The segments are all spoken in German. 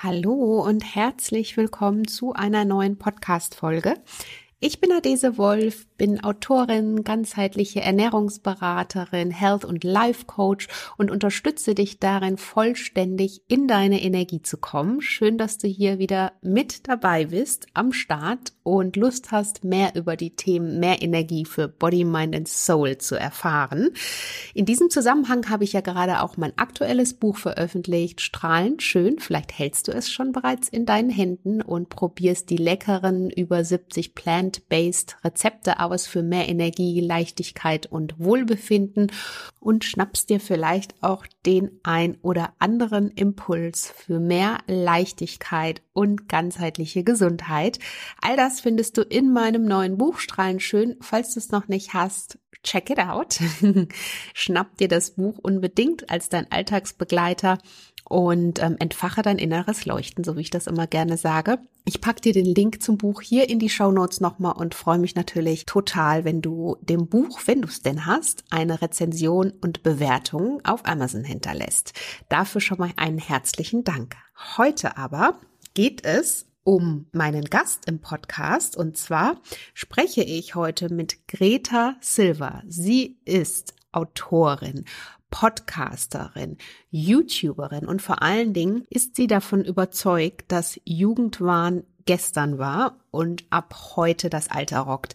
Hallo und herzlich willkommen zu einer neuen Podcast-Folge. Ich bin Adese Wolf, bin Autorin, ganzheitliche Ernährungsberaterin, Health- und Life-Coach und unterstütze dich darin, vollständig in deine Energie zu kommen. Schön, dass du hier wieder mit dabei bist, am Start und Lust hast, mehr über die Themen, mehr Energie für Body, Mind and Soul zu erfahren. In diesem Zusammenhang habe ich ja gerade auch mein aktuelles Buch veröffentlicht, Strahlend schön. Vielleicht hältst du es schon bereits in deinen Händen und probierst die leckeren über 70 Plant based Rezepte aus für mehr Energie, Leichtigkeit und Wohlbefinden und schnappst dir vielleicht auch den ein oder anderen Impuls für mehr Leichtigkeit und ganzheitliche Gesundheit. All das findest du in meinem neuen Buch Strahlend schön. Falls du es noch nicht hast, check it out. Schnapp dir das Buch unbedingt als dein Alltagsbegleiter und entfache dein inneres Leuchten, so wie ich das immer gerne sage. Ich packe dir den Link zum Buch hier in die Shownotes nochmal und freue mich natürlich total, wenn du dem Buch, wenn du es denn hast, eine Rezension und Bewertung auf Amazon hinterlässt. Dafür schon mal einen herzlichen Dank. Heute aber geht es um meinen Gast im Podcast und zwar spreche ich heute mit Greta Silver. Sie ist Autorin, Podcasterin, YouTuberin und vor allen Dingen ist sie davon überzeugt, dass Jugendwahn gestern war und ab heute das Alter rockt.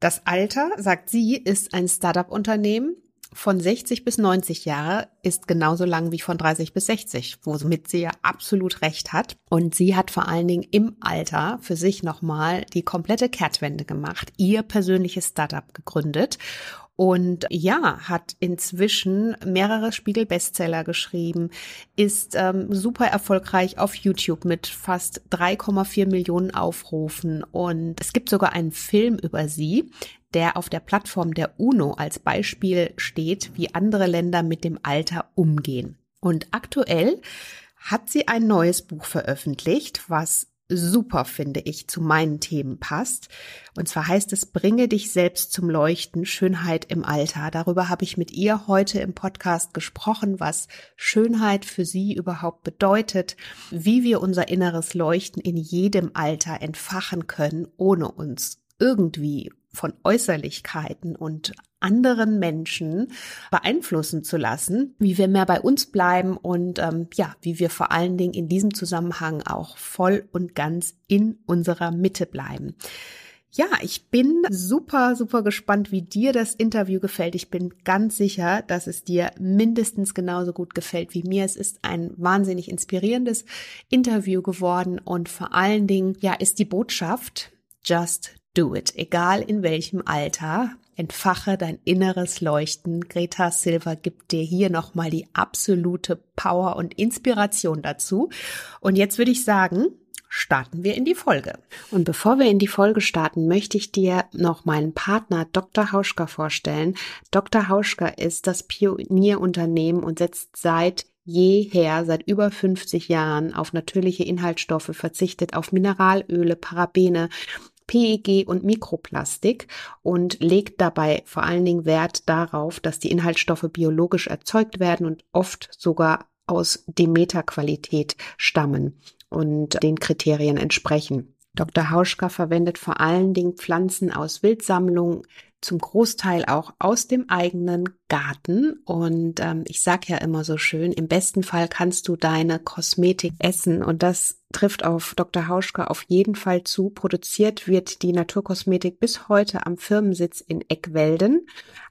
Das Alter, sagt sie, ist ein Startup-Unternehmen. Von 60 bis 90 Jahre ist genauso lang wie von 30 bis 60, womit sie ja absolut recht hat. Und sie hat vor allen Dingen im Alter für sich nochmal die komplette Kehrtwende gemacht, ihr persönliches Startup gegründet. Und ja, hat inzwischen mehrere Spiegel-Bestseller geschrieben, ist super erfolgreich auf YouTube mit fast 3,4 Millionen Aufrufen. Und es gibt sogar einen Film über sie, der auf der Plattform der UNO als Beispiel steht, wie andere Länder mit dem Alter umgehen. Und aktuell hat sie ein neues Buch veröffentlicht, was super, finde ich, zu meinen Themen passt. Und zwar heißt es Bringe dich selbst zum Leuchten, Schönheit im Alter. Darüber habe ich mit ihr heute im Podcast gesprochen, was Schönheit für sie überhaupt bedeutet, wie wir unser inneres Leuchten in jedem Alter entfachen können, ohne uns irgendwie von Äußerlichkeiten und anderen Menschen beeinflussen zu lassen, wie wir mehr bei uns bleiben und wie wir vor allen Dingen in diesem Zusammenhang auch voll und ganz in unserer Mitte bleiben. Ja, ich bin super, super gespannt, wie dir das Interview gefällt. Ich bin ganz sicher, dass es dir mindestens genauso gut gefällt wie mir. Es ist ein wahnsinnig inspirierendes Interview geworden und vor allen Dingen, ja, ist die Botschaft Just Do it. Egal in welchem Alter, entfache dein inneres Leuchten. Greta Silver gibt dir hier nochmal die absolute Power und Inspiration dazu. Und jetzt würde ich sagen, starten wir in die Folge. Und bevor wir in die Folge starten, möchte ich dir noch meinen Partner Dr. Hauschka vorstellen. Dr. Hauschka ist das Pionierunternehmen und setzt seit über 50 Jahren auf natürliche Inhaltsstoffe, verzichtet auf Mineralöle, Parabene, PEG und Mikroplastik und legt dabei vor allen Dingen Wert darauf, dass die Inhaltsstoffe biologisch erzeugt werden und oft sogar aus Demeter-Qualität stammen und den Kriterien entsprechen. Dr. Hauschka verwendet vor allen Dingen Pflanzen aus Wildsammlungen, zum Großteil auch aus dem eigenen Garten. Und ich sage ja immer so schön, im besten Fall kannst du deine Kosmetik essen. Und das trifft auf Dr. Hauschka auf jeden Fall zu. Produziert wird die Naturkosmetik bis heute am Firmensitz in Eckwelden.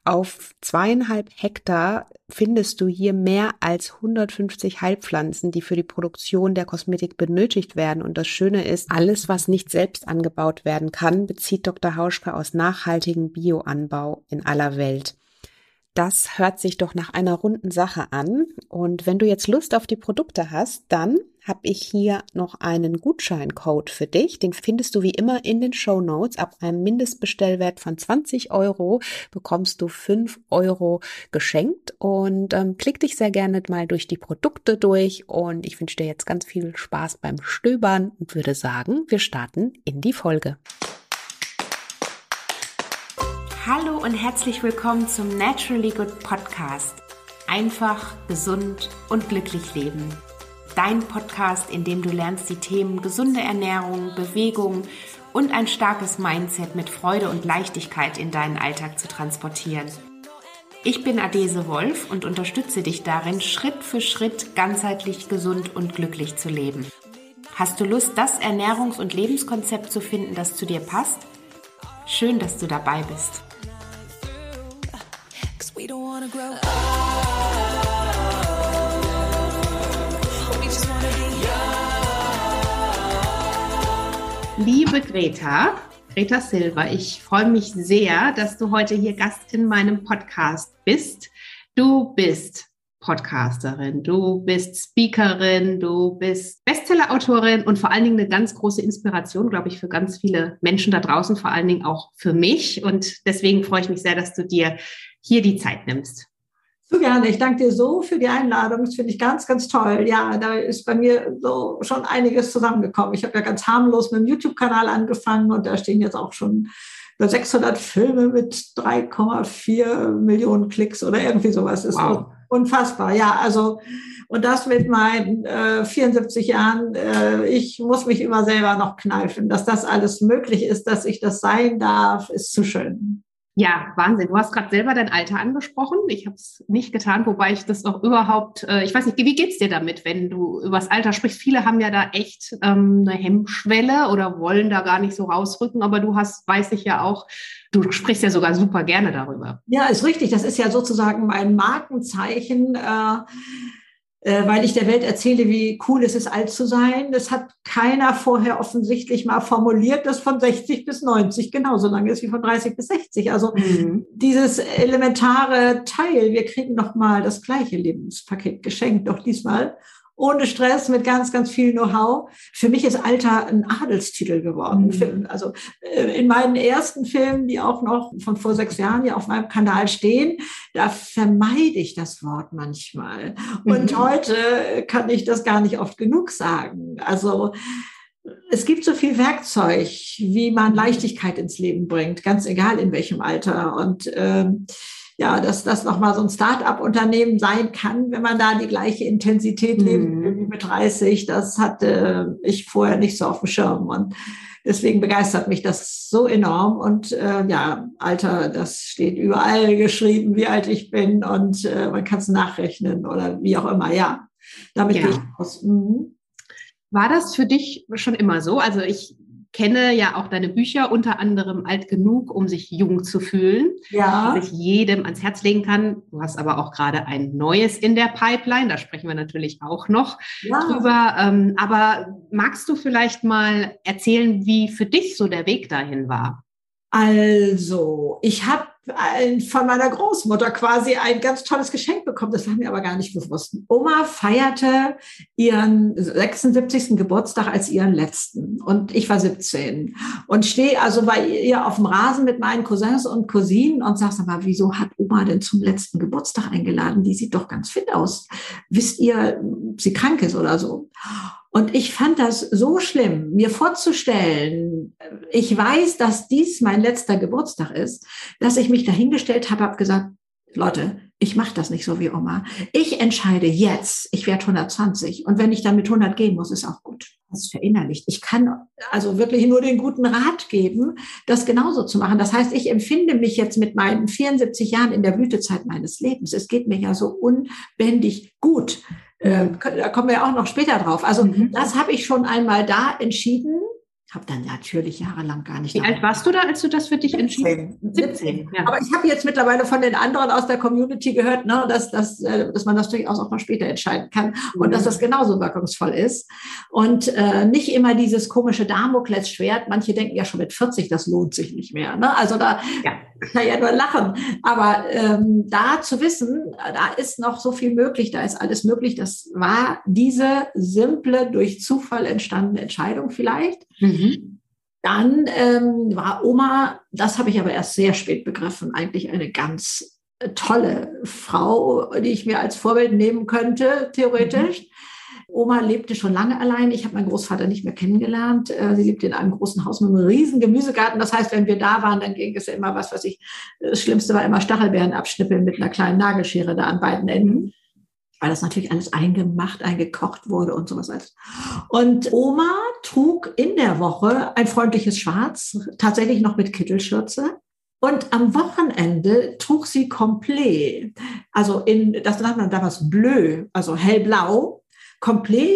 Auf 2,5 Hektar findest du hier mehr als 150 Heilpflanzen, die für die Produktion der Kosmetik benötigt werden. Und das Schöne ist, alles, was nicht selbst angebaut werden kann, bezieht Dr. Hauschka aus nachhaltigem Bioanbau in aller Welt. Das hört sich doch nach einer runden Sache an. Und wenn du jetzt Lust auf die Produkte hast, dann habe ich hier noch einen Gutscheincode für dich. Den findest du wie immer in den Shownotes. Ab einem Mindestbestellwert von 20 € bekommst du 5 € geschenkt. Und klick dich sehr gerne mal durch die Produkte durch. Und ich wünsche dir jetzt ganz viel Spaß beim Stöbern und würde sagen, wir starten in die Folge. Hallo und herzlich willkommen zum Naturally Good Podcast. Einfach, gesund und glücklich leben. Dein Podcast, in dem du lernst, die Themen gesunde Ernährung, Bewegung und ein starkes Mindset mit Freude und Leichtigkeit in deinen Alltag zu transportieren. Ich bin Adese Wolf und unterstütze dich darin, Schritt für Schritt ganzheitlich gesund und glücklich zu leben. Hast du Lust, das Ernährungs- und Lebenskonzept zu finden, das zu dir passt? Schön, dass du dabei bist. Liebe Greta Silver, ich freue mich sehr, dass du heute hier Gast in meinem Podcast bist. Du bist Podcasterin, du bist Speakerin, du bist Bestseller-Autorin und vor allen Dingen eine ganz große Inspiration, glaube ich, für ganz viele Menschen da draußen, vor allen Dingen auch für mich. Und deswegen freue ich mich sehr, dass du dir hier die Zeit nimmst. So gerne. Ich danke dir so für die Einladung. Das finde ich ganz, ganz toll. Ja, da ist bei mir so schon einiges zusammengekommen. Ich habe ja ganz harmlos mit dem YouTube-Kanal angefangen und da stehen jetzt auch schon über 600 Filme mit 3,4 Millionen Klicks oder irgendwie sowas. Das wow. Ist unfassbar. Ja, also und das mit meinen 74 Jahren. Ich muss mich immer selber noch kneifen, dass das alles möglich ist, dass ich das sein darf, ist zu schön. Ja, Wahnsinn. Du hast gerade selber dein Alter angesprochen. Ich habe es nicht getan, wobei ich das auch überhaupt, ich weiß nicht, wie geht's dir damit, wenn du über das Alter sprichst? Viele haben ja da echt eine Hemmschwelle oder wollen da gar nicht so rausrücken, aber du hast, weiß ich ja auch, du sprichst ja sogar super gerne darüber. Ja, ist richtig. Das ist ja sozusagen mein Markenzeichen, weil ich der Welt erzähle, wie cool es ist, alt zu sein. Das hat keiner vorher offensichtlich mal formuliert, dass von 60 bis 90 genauso lang ist wie von 30 bis 60. Also Dieses elementare Teil, wir kriegen nochmal das gleiche Lebenspaket geschenkt, doch diesmal ohne Stress, mit ganz, ganz viel Know-how. Für mich ist Alter ein Adelstitel geworden. Also in meinen ersten Filmen, die auch noch von vor 6 Jahren ja auf meinem Kanal stehen, da vermeide ich das Wort manchmal. Und heute kann ich das gar nicht oft genug sagen. Also es gibt so viel Werkzeug, wie man Leichtigkeit ins Leben bringt, ganz egal in welchem Alter. Und ja, dass das nochmal so ein Start-up-Unternehmen sein kann, wenn man da die gleiche Intensität lebt wie mit 30, das hatte ich vorher nicht so auf dem Schirm. Und deswegen begeistert mich das so enorm. Und ja, Alter, das steht überall geschrieben, wie alt ich bin. Und man kann es nachrechnen oder wie auch immer. Ja, damit gehe ich raus. War das für dich schon immer so? Also ich kenne ja auch deine Bücher, unter anderem Alt genug, um sich jung zu fühlen, was ich jedem ans Herz legen kann. Du hast aber auch gerade ein neues in der Pipeline, da sprechen wir natürlich auch noch drüber. Aber magst du vielleicht mal erzählen, wie für dich so der Weg dahin war? Also, ich habe von meiner Großmutter quasi ein ganz tolles Geschenk bekommen. Das war mir aber gar nicht bewusst. Oma feierte ihren 76. Geburtstag als ihren letzten. Und ich war 17 und stehe also bei ihr auf dem Rasen mit meinen Cousins und Cousinen und sage, sag mal, wieso hat Oma denn zum letzten Geburtstag eingeladen? Die sieht doch ganz fit aus. Wisst ihr, ob sie krank ist oder so? Und ich fand das so schlimm, mir vorzustellen, ich weiß, dass dies mein letzter Geburtstag ist, dass ich mich dahingestellt habe, habe gesagt, Leute, ich mache das nicht so wie Oma. Ich entscheide jetzt, ich werde 120 und wenn ich dann mit 100 gehen muss, ist auch gut. Das verinnerlicht. Ich kann also wirklich nur den guten Rat geben, das genauso zu machen. Das heißt, ich empfinde mich jetzt mit meinen 74 Jahren in der Blütezeit meines Lebens. Es geht mir ja so unbändig gut. Da kommen wir auch noch später drauf. Also das habe ich schon einmal da entschieden. Habe dann natürlich jahrelang gar nicht. Wie alt warst du da, als du das für dich entschieden hast? 17. Ja. Aber ich habe jetzt mittlerweile von den anderen aus der Community gehört, ne, dass man das durchaus auch mal später entscheiden kann und dass das genauso wirkungsvoll ist. Und nicht immer dieses komische Damoklesschwert. Manche denken ja schon mit 40, das lohnt sich nicht mehr. Ne? Also da kann ja nur lachen. Aber da zu wissen, da ist noch so viel möglich, da ist alles möglich. Das war diese simple, durch Zufall entstandene Entscheidung vielleicht. Dann war Oma, das habe ich aber erst sehr spät begriffen, eigentlich eine ganz tolle Frau, die ich mir als Vorbild nehmen könnte, theoretisch. Oma lebte schon lange allein. Ich habe meinen Großvater nicht mehr kennengelernt. Sie lebte in einem großen Haus mit einem riesen Gemüsegarten. Das heißt, wenn wir da waren, dann ging es ja immer das Schlimmste war immer Stachelbeeren abschnippeln mit einer kleinen Nagelschere da an beiden Enden. weil das natürlich alles eingemacht, eingekocht wurde und sowas alles. Und Oma trug in der Woche ein freundliches Schwarz, tatsächlich noch mit Kittelschürze. Und am Wochenende trug sie Complet, also das nannte man damals Bleu, also hellblau. Complet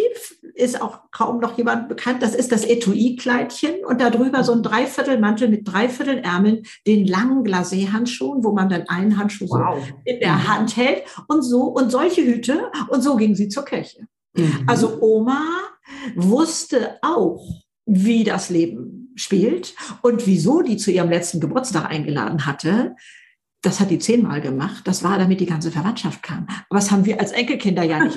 ist auch kaum noch jemand bekannt. Das ist das Etui-Kleidchen und darüber so ein Dreiviertelmantel mit Dreiviertelärmeln, den langen Glacé-Handschuhen, wo man dann einen Handschuh so in der Hand hält und so und solche Hüte. Und so ging sie zur Kirche. Mhm. Also Oma wusste auch, wie das Leben spielt und wieso die zu ihrem letzten Geburtstag eingeladen hatte. Das hat die 10-mal gemacht. Das war, damit die ganze Verwandtschaft kam. Aber das haben wir als Enkelkinder ja nicht,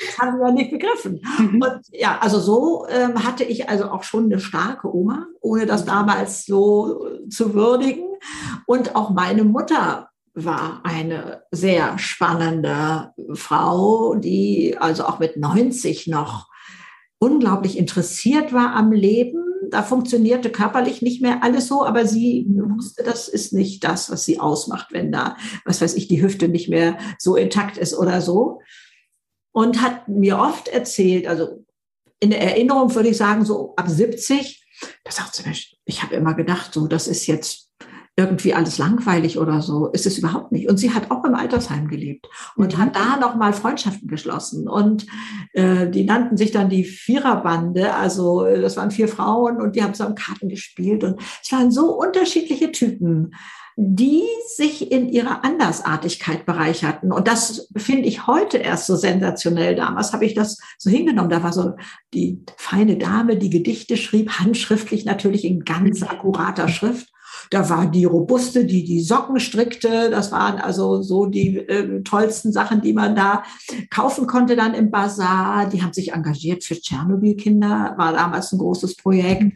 das haben wir nicht begriffen. Und ja, also so hatte ich also auch schon eine starke Oma, ohne das damals so zu würdigen. Und auch meine Mutter war eine sehr spannende Frau, die also auch mit 90 noch unglaublich interessiert war am Leben. Da funktionierte körperlich nicht mehr alles so, aber sie wusste, das ist nicht das, was sie ausmacht, wenn da, was weiß ich, die Hüfte nicht mehr so intakt ist oder so. Und hat mir oft erzählt, also in der Erinnerung würde ich sagen, so ab 70, da sagt sie mir, ich habe immer gedacht, so, das ist jetzt irgendwie alles langweilig oder so, ist es überhaupt nicht. Und sie hat auch im Altersheim gelebt und hat da nochmal Freundschaften geschlossen. Und die nannten sich dann die Viererbande, also das waren 4 Frauen und die haben zusammen Karten gespielt. Und es waren so unterschiedliche Typen, die sich in ihrer Andersartigkeit bereicherten. Und das finde ich heute erst so sensationell. Damals habe ich das so hingenommen. Da war so die feine Dame, die Gedichte schrieb, handschriftlich natürlich in ganz akkurater Schrift. Da war die Robuste, die die Socken strickte. Das waren also so die tollsten Sachen, die man da kaufen konnte dann im Bazar. Die haben sich engagiert für Tschernobyl-Kinder, war damals ein großes Projekt.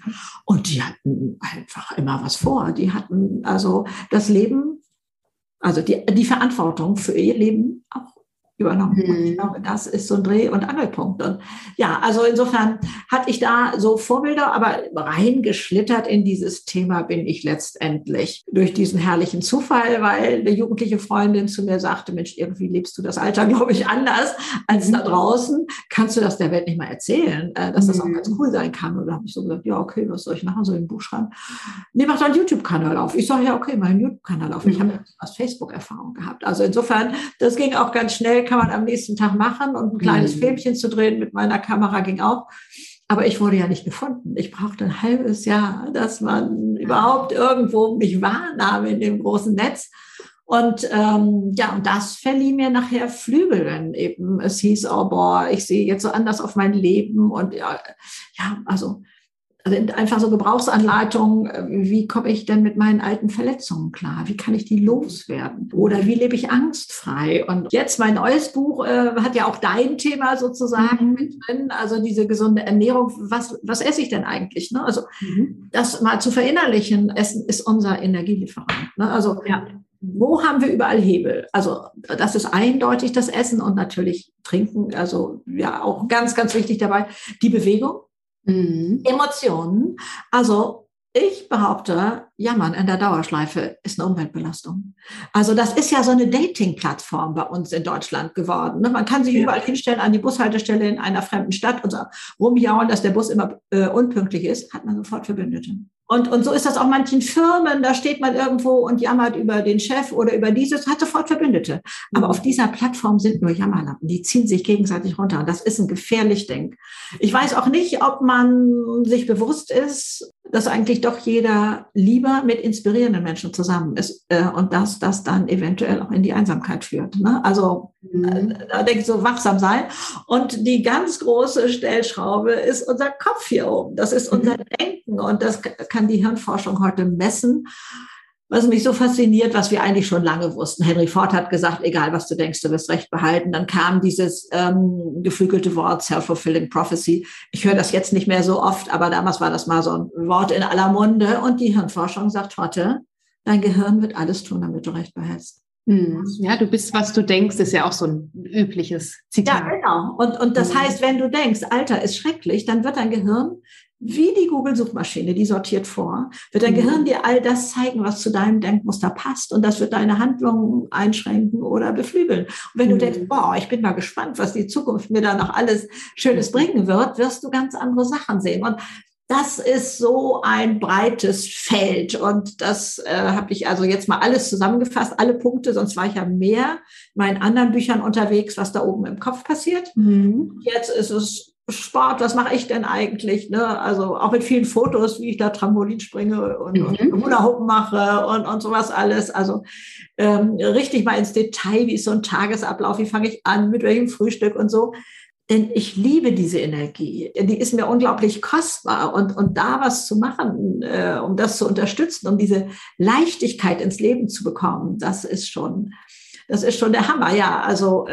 Und die hatten einfach immer was vor. Die hatten also das Leben, also die Verantwortung für ihr Leben auch übernommen. Und ich glaube, das ist so ein Dreh- und Angelpunkt. Und ja, also insofern hatte ich da so Vorbilder, aber reingeschlittert in dieses Thema bin ich letztendlich durch diesen herrlichen Zufall, weil eine jugendliche Freundin zu mir sagte, Mensch, irgendwie lebst du das Alter, glaube ich, anders als da draußen. Kannst du das der Welt nicht mal erzählen, dass das auch ganz cool sein kann? Und da habe ich so gesagt, ja, okay, was soll ich machen? Soll ich ein Buch schreiben? Nee, mach doch einen YouTube-Kanal auf. Ich sage, ja, okay, mach einen YouTube-Kanal auf. Ich habe aus Facebook-Erfahrung gehabt. Also insofern, das ging auch ganz schnell, kann man am nächsten Tag machen und ein kleines Filmchen zu drehen mit meiner Kamera ging auch. Aber ich wurde ja nicht gefunden. Ich brauchte ein halbes Jahr, dass man überhaupt irgendwo mich wahrnahm in dem großen Netz. Und ja, und das verlieh mir nachher Flügel, denn eben es hieß, oh boah, ich sehe jetzt so anders auf mein Leben und ja, also einfach so Gebrauchsanleitungen, wie komme ich denn mit meinen alten Verletzungen klar? Wie kann ich die loswerden? Oder wie lebe ich angstfrei? Und jetzt mein neues Buch hat ja auch dein Thema sozusagen mit drin, also diese gesunde Ernährung. Was esse ich denn eigentlich? Ne? Also das mal zu verinnerlichen, Essen ist unser Energielieferant. Ne? Also ja. Wo haben wir überall Hebel? Also das ist eindeutig das Essen und natürlich Trinken, also ja auch ganz, ganz wichtig dabei, die Bewegung. Emotionen. Also ich behaupte, Jammern in der Dauerschleife ist eine Umweltbelastung. Also das ist ja so eine Dating-Plattform bei uns in Deutschland geworden. Man kann sich überall hinstellen an die Bushaltestelle in einer fremden Stadt und so rumjaulen, dass der Bus immer unpünktlich ist, hat man sofort Verbündete. Und so ist das auch manchen Firmen, da steht man irgendwo und jammert über den Chef oder über dieses, hat sofort Verbündete. Aber auf dieser Plattform sind nur Jammerlappen, die ziehen sich gegenseitig runter und das ist ein gefährliches Ding. Ich weiß auch nicht, ob man sich bewusst ist, dass eigentlich doch jeder lieber mit inspirierenden Menschen zusammen ist und dass das dann eventuell auch in die Einsamkeit führt. Ne? Also da denke ich so, wachsam sein. Und die ganz große Stellschraube ist unser Kopf hier oben. Das ist unser Denken und das kann die Hirnforschung heute messen. Was mich so fasziniert, was wir eigentlich schon lange wussten. Henry Ford hat gesagt, egal was du denkst, du wirst Recht behalten. Dann kam dieses geflügelte Wort, Self-Fulfilling Prophecy. Ich höre das jetzt nicht mehr so oft, aber damals war das mal so ein Wort in aller Munde. Und die Hirnforschung sagt heute, dein Gehirn wird alles tun, damit du Recht behältst. Ja, du bist, was du denkst, ist ja auch so ein übliches Zitat. Ja, genau. Und das heißt, wenn du denkst, Alter ist schrecklich, dann wird dein Gehirn wie die Google-Suchmaschine, die sortiert vor, wird dein Gehirn dir all das zeigen, was zu deinem Denkmuster passt. Und das wird deine Handlungen einschränken oder beflügeln. Und wenn du denkst, boah, ich bin mal gespannt, was die Zukunft mir da noch alles Schönes bringen wird, wirst du ganz andere Sachen sehen. Und das ist so ein breites Feld. Und das habe ich also jetzt mal alles zusammengefasst, alle Punkte, sonst war ich ja mehr in meinen anderen Büchern unterwegs, was da oben im Kopf passiert. Mhm. Jetzt ist es Sport, was mache ich denn eigentlich? Ne? Also auch mit vielen Fotos, wie ich da Trampolin springe und Hula-Hoop mache und sowas alles. Also richtig mal ins Detail, wie ist so ein Tagesablauf, wie fange ich an, mit welchem Frühstück und so. Denn ich liebe diese Energie. Die ist mir unglaublich kostbar. Und da was zu machen, um das zu unterstützen, um diese Leichtigkeit ins Leben zu bekommen, das ist schon der Hammer, ja. Also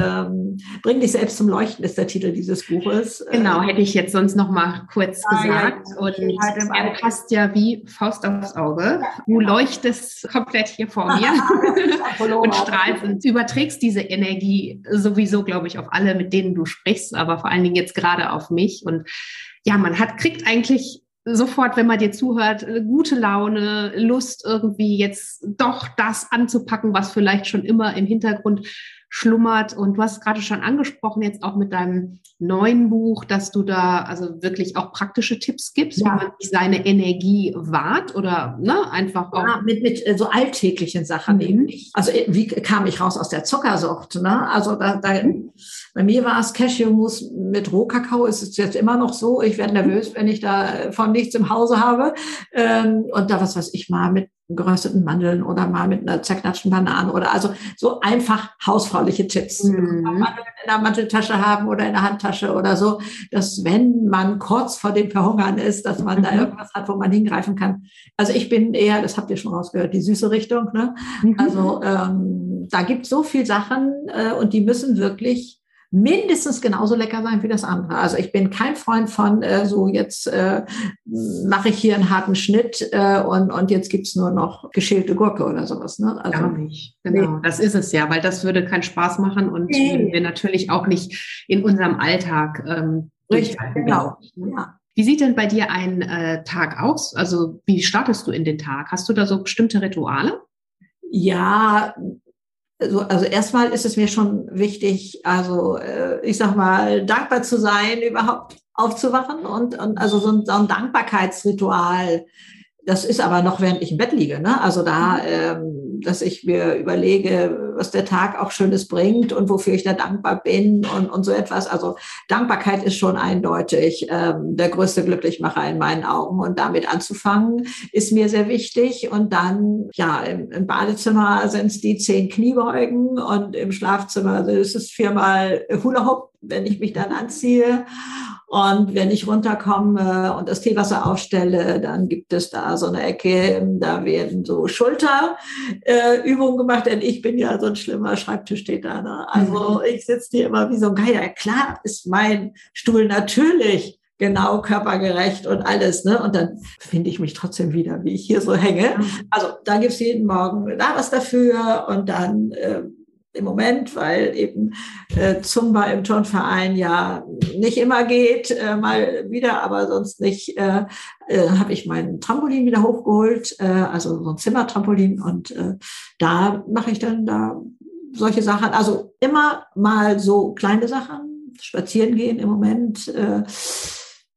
Bring dich selbst zum Leuchten ist der Titel dieses Buches. Genau, hätte ich jetzt sonst noch mal kurz gesagt. Ja, und er passt ja wie Faust aufs Auge. Du leuchtest komplett hier vor mir und strahlst und überträgst diese Energie sowieso, glaube ich, auf alle, mit denen du sprichst, aber vor allen Dingen jetzt gerade auf mich. Und ja, man kriegt eigentlich sofort, wenn man dir zuhört, gute Laune, Lust irgendwie jetzt doch das anzupacken, was vielleicht schon immer im Hintergrund schlummert. Und du hast es gerade schon angesprochen, jetzt auch mit deinem neuen Buch, dass du da also wirklich auch praktische Tipps gibst, wie man sich seine Energie wahrt oder ne, einfach auch. Ja, mit so alltäglichen Sachen nämlich. Also wie kam ich raus aus der Zuckersucht? Ne? Also bei mir war es Cashewmus mit Rohkakao, es ist jetzt immer noch so. Ich werde nervös, wenn ich da von nichts im Hause habe. Und da was weiß ich mal mit gerösteten Mandeln oder mal mit einer zerknatschten Banane oder also so einfach hausfrauliche Tipps. Mandeln in der Manteltasche haben oder in der Handtasche oder so, dass wenn man kurz vor dem Verhungern ist, dass man da irgendwas hat, wo man hingreifen kann. Also ich bin eher, das habt ihr schon rausgehört, die süße Richtung. Ne? Also da gibt es so viel Sachen und die müssen wirklich mindestens genauso lecker sein wie das andere. Also ich bin kein Freund von mache ich hier einen harten Schnitt und jetzt gibt's nur noch geschälte Gurke oder sowas. Ne? Also, gar nicht. Genau, nee. Das ist es ja, weil das würde keinen Spaß machen und würden wir natürlich auch nicht in unserem Alltag durchhalten. Richtig, genau. Ja. Wie sieht denn bei dir ein Tag aus? Also wie startest du in den Tag? Hast du da so bestimmte Rituale? Ja, also erstmal ist es mir schon wichtig, also ich sag mal, dankbar zu sein, überhaupt aufzuwachen und also so ein Dankbarkeitsritual. Das ist aber noch, während ich im Bett liege, ne? Also da, dass ich mir überlege, was der Tag auch Schönes bringt und wofür ich da dankbar bin und so etwas. Also Dankbarkeit ist schon eindeutig der größte Glücklichmacher in meinen Augen. Und damit anzufangen, ist mir sehr wichtig. Und dann, ja, im Badezimmer sind es die 10 Kniebeugen und im Schlafzimmer ist es 4-mal Hula-Hoop, wenn ich mich dann anziehe. Und wenn ich runterkomme und das Teewasser aufstelle, dann gibt es da so eine Ecke, da werden so Schulterübungen gemacht, denn ich bin ja so ein schlimmer Schreibtischtäter. Ne? Also ich sitze hier immer wie so ein Geier. Klar ist mein Stuhl natürlich genau körpergerecht und alles. Ne? Und dann finde ich mich trotzdem wieder, wie ich hier so hänge. Also da gibt es jeden Morgen da was dafür und dann im Moment, weil eben Zumba im Turnverein ja nicht immer geht, mal wieder, aber sonst nicht, habe ich meinen Trampolin wieder hochgeholt, also so ein Zimmertrampolin und da mache ich dann da solche Sachen, also immer mal so kleine Sachen, spazieren gehen im Moment,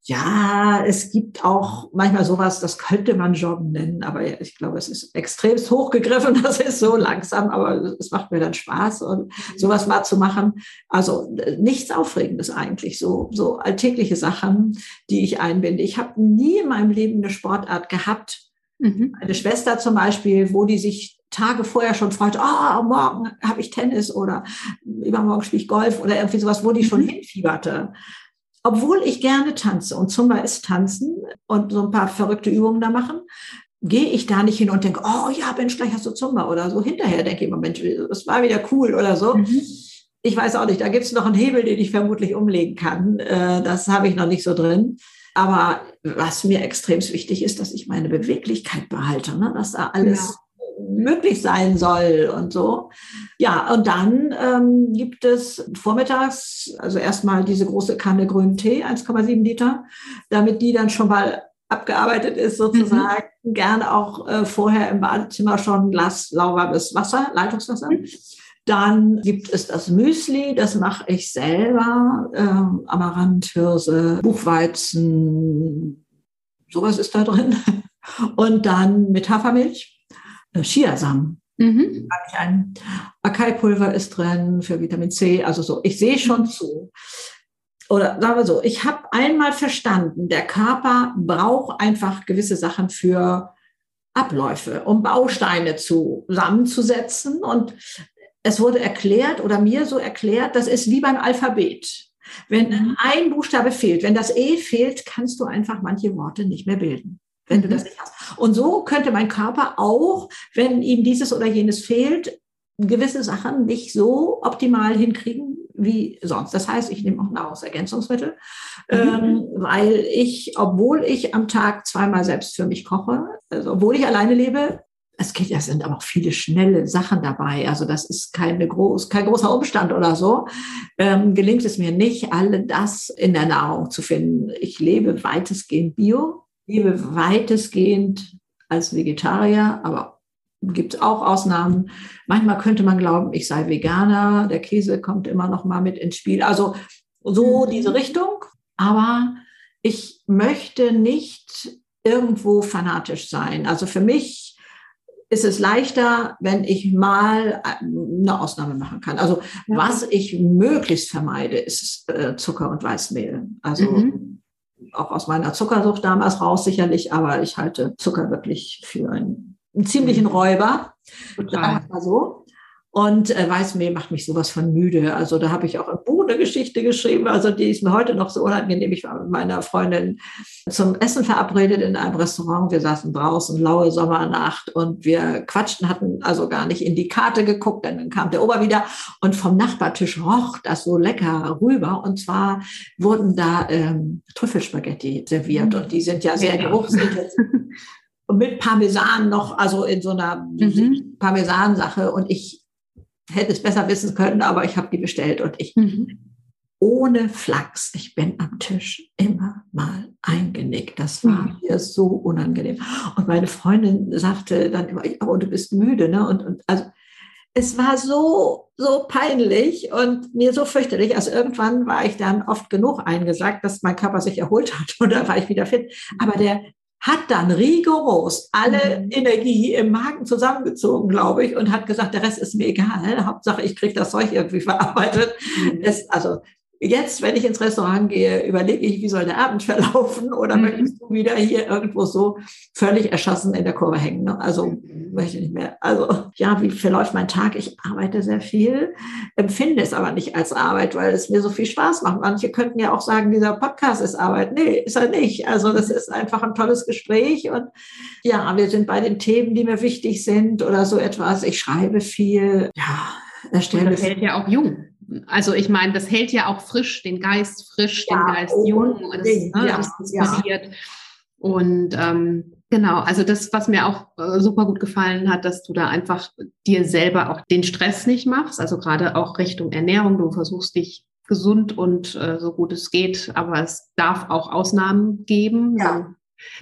ja, es gibt auch manchmal sowas, das könnte man Joggen nennen, aber ich glaube, es ist extremst hochgegriffen, das ist so langsam, aber es macht mir dann Spaß und sowas mal zu machen. Also nichts Aufregendes eigentlich, so alltägliche Sachen, die ich einbinde. Ich habe nie in meinem Leben eine Sportart gehabt. Eine Schwester zum Beispiel, wo die sich Tage vorher schon freut, morgen habe ich Tennis oder übermorgen spiele ich Golf oder irgendwie sowas, wo die schon hinfieberte. Obwohl ich gerne tanze und Zumba ist Tanzen und so ein paar verrückte Übungen da machen, gehe ich da nicht hin und denke, oh ja, Mensch, gleich hast du Zumba oder so. Hinterher denke ich immer, Mensch, das war wieder cool oder so. Ich weiß auch nicht, da gibt es noch einen Hebel, den ich vermutlich umlegen kann. Das habe ich noch nicht so drin. Aber was mir extrem wichtig ist, dass ich meine Beweglichkeit behalte, ne? Dass da alles möglich sein soll und so. Ja, und dann gibt es vormittags, also erstmal diese große Kanne grünen Tee, 1,7 Liter, damit die dann schon mal abgearbeitet ist sozusagen, gerne auch vorher im Badezimmer schon ein Glas lauwarmes Wasser, Leitungswasser. Dann gibt es das Müsli, das mache ich selber, Amaranth, Hirse, Buchweizen, sowas ist da drin. Und dann mit Hafermilch, Chiasamen. Mhm. Acai-Pulver ist drin für Vitamin C, also so, ich sehe schon zu. Oder sagen wir so, ich habe einmal verstanden, der Körper braucht einfach gewisse Sachen für Abläufe, um Bausteine zusammenzusetzen. Und es wurde erklärt oder mir so erklärt, das ist wie beim Alphabet. Wenn ein Buchstabe fehlt, wenn das E fehlt, kannst du einfach manche Worte nicht mehr bilden, wenn du das nicht hast. Und so könnte mein Körper auch, wenn ihm dieses oder jenes fehlt, gewisse Sachen nicht so optimal hinkriegen wie sonst. Das heißt, ich nehme auch Nahrungsergänzungsmittel, weil ich, obwohl ich am Tag zweimal selbst für mich koche, also obwohl ich alleine lebe, es sind aber auch viele schnelle Sachen dabei. Also das ist kein großer Umstand oder so. Gelingt es mir nicht, alle das in der Nahrung zu finden. Ich lebe weitestgehend bio, lebe weitestgehend als Vegetarier, aber gibt es auch Ausnahmen. Manchmal könnte man glauben, ich sei Veganer, der Käse kommt immer noch mal mit ins Spiel. Also so diese Richtung. Aber ich möchte nicht irgendwo fanatisch sein. Also für mich ist es leichter, wenn ich mal eine Ausnahme machen kann. Also was ich möglichst vermeide, ist Zucker und Weißmehl. Also auch aus meiner Zuckersucht damals raus sicherlich, aber ich halte Zucker wirklich für einen ziemlichen Räuber, sagen wir mal so. Und Weißmehl macht mich sowas von müde. Also da habe ich auch im Buch eine Geschichte geschrieben, also die ist mir heute noch so unangenehm. Ich war mit meiner Freundin zum Essen verabredet in einem Restaurant. Wir saßen draußen, laue Sommernacht, und wir quatschten, hatten also gar nicht in die Karte geguckt. Dann kam der Ober wieder und vom Nachbartisch roch das so lecker rüber. Und zwar wurden da Trüffelspaghetti serviert, und die sind ja sehr geruchsintensiv. Und mit Parmesan noch, also in so einer Parmesan-Sache. Und ich hätte es besser wissen können, aber ich habe die bestellt. Und ich, ohne Flachs, ich bin am Tisch immer mal eingenickt. Das war mir so unangenehm. Und meine Freundin sagte dann immer, oh, du bist müde, ne? Und also, es war so peinlich und mir so fürchterlich. Also irgendwann war ich dann oft genug eingesackt, dass mein Körper sich erholt hat, und dann war ich wieder fit. Aber der hat dann rigoros alle Energie im Magen zusammengezogen, glaube ich, und hat gesagt, der Rest ist mir egal. Hauptsache, ich kriege das Zeug irgendwie verarbeitet. Also jetzt, wenn ich ins Restaurant gehe, überlege ich, wie soll der Abend verlaufen? Oder möchtest du wieder hier irgendwo so völlig erschossen in der Kurve hängen? Ne? Also möchte ich nicht mehr. Also ja, wie verläuft mein Tag? Ich arbeite sehr viel, empfinde es aber nicht als Arbeit, weil es mir so viel Spaß macht. Manche könnten ja auch sagen, dieser Podcast ist Arbeit. Nee, ist er nicht. Also das ist einfach ein tolles Gespräch. Und ja, wir sind bei den Themen, die mir wichtig sind oder so etwas. Ich schreibe viel. Ja, erstelle. Und das hält ja auch jung. Also ich meine, das hält ja auch frisch, den Geist frisch, ja, den Geist jung. Und das inspiriert. Und genau, also das, was mir auch super gut gefallen hat, dass du da einfach dir selber auch den Stress nicht machst, also gerade auch Richtung Ernährung. Du versuchst dich gesund und so gut es geht, aber es darf auch Ausnahmen geben. Ja.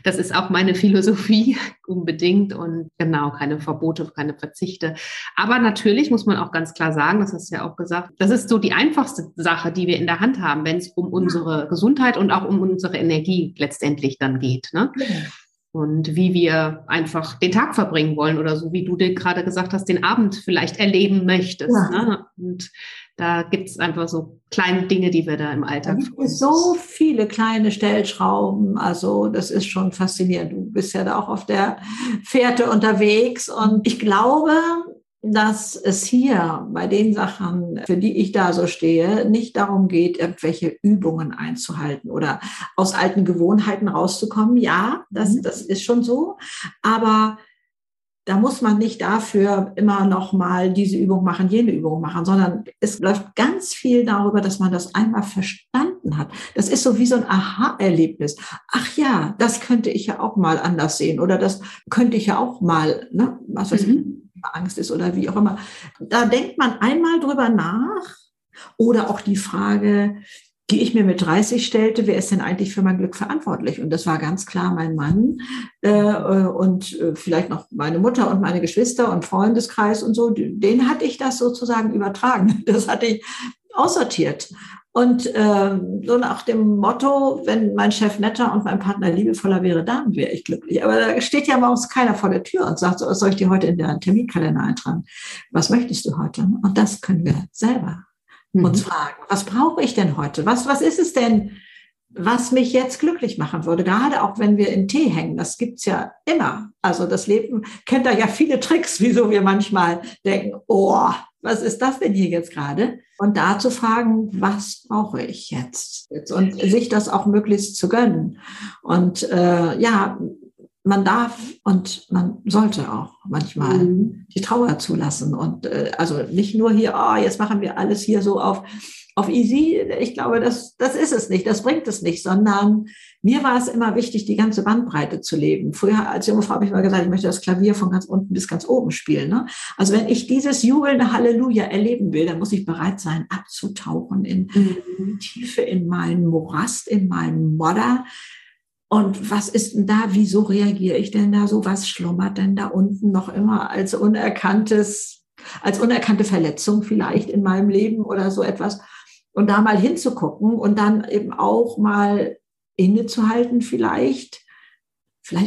Das ist auch meine Philosophie unbedingt, und genau, keine Verbote, keine Verzichte. Aber natürlich muss man auch ganz klar sagen, das hast du ja auch gesagt, das ist so die einfachste Sache, die wir in der Hand haben, wenn es um unsere Gesundheit und auch um unsere Energie letztendlich dann geht, ne? Und wie wir einfach den Tag verbringen wollen oder so, wie du dir gerade gesagt hast, den Abend vielleicht erleben möchtest. Ja. Ne? Und da gibt es einfach so kleine Dinge, die wir da im Alltag da gibt es so viele kleine Stellschrauben. Also das ist schon faszinierend. Du bist ja da auch auf der Fährte unterwegs. Und ich glaube, dass es hier bei den Sachen, für die ich da so stehe, nicht darum geht, irgendwelche Übungen einzuhalten oder aus alten Gewohnheiten rauszukommen. Ja, das ist schon so. Aber Da muss man nicht dafür immer nochmal diese Übung machen, jene Übung machen, sondern es läuft ganz viel darüber, dass man das einmal verstanden hat. Das ist so wie so ein Aha-Erlebnis. Ach ja, das könnte ich ja auch mal anders sehen oder das könnte ich ja auch mal, ne, was weiß ich, Angst ist oder wie auch immer. Da denkt man einmal drüber nach oder auch die Frage, die ich mir mit 30 stellte, wer ist denn eigentlich für mein Glück verantwortlich? Und das war ganz klar mein Mann und vielleicht noch meine Mutter und meine Geschwister und Freundeskreis und so. Denen hatte ich das sozusagen übertragen. Das hatte ich aussortiert. Und so nach dem Motto, wenn mein Chef netter und mein Partner liebevoller wäre, dann wäre ich glücklich. Aber da steht ja morgens keiner vor der Tür und sagt, so, was soll ich dir heute in deinen Terminkalender eintragen? Was möchtest du heute? Und das können wir selber uns fragen, was brauche ich denn heute? Was ist es denn, was mich jetzt glücklich machen würde? Gerade auch, wenn wir in Tee hängen, das gibt's ja immer. Also das Leben kennt da ja viele Tricks, wieso wir manchmal denken, oh, was ist das denn hier jetzt gerade? Und da zu fragen, was brauche ich jetzt? Und sich das auch möglichst zu gönnen. Und ja, man darf und man sollte auch manchmal die Trauer zulassen und also nicht nur hier, oh, jetzt machen wir alles hier so auf easy. Ich glaube, das ist es nicht, das bringt es nicht, sondern mir war es immer wichtig, die ganze Bandbreite zu leben. Früher als junge Frau habe ich mal gesagt, ich möchte das Klavier von ganz unten bis ganz oben spielen. Ne? Also wenn ich dieses jubelnde Halleluja erleben will, dann muss ich bereit sein, abzutauchen in Tiefe, in meinen Morast, in meinen Modder. Und was ist denn da? Wieso reagiere ich denn da so? Was schlummert denn da unten noch immer als unerkannte Verletzung vielleicht in meinem Leben oder so etwas? Und da mal hinzugucken und dann eben auch mal innezuhalten vielleicht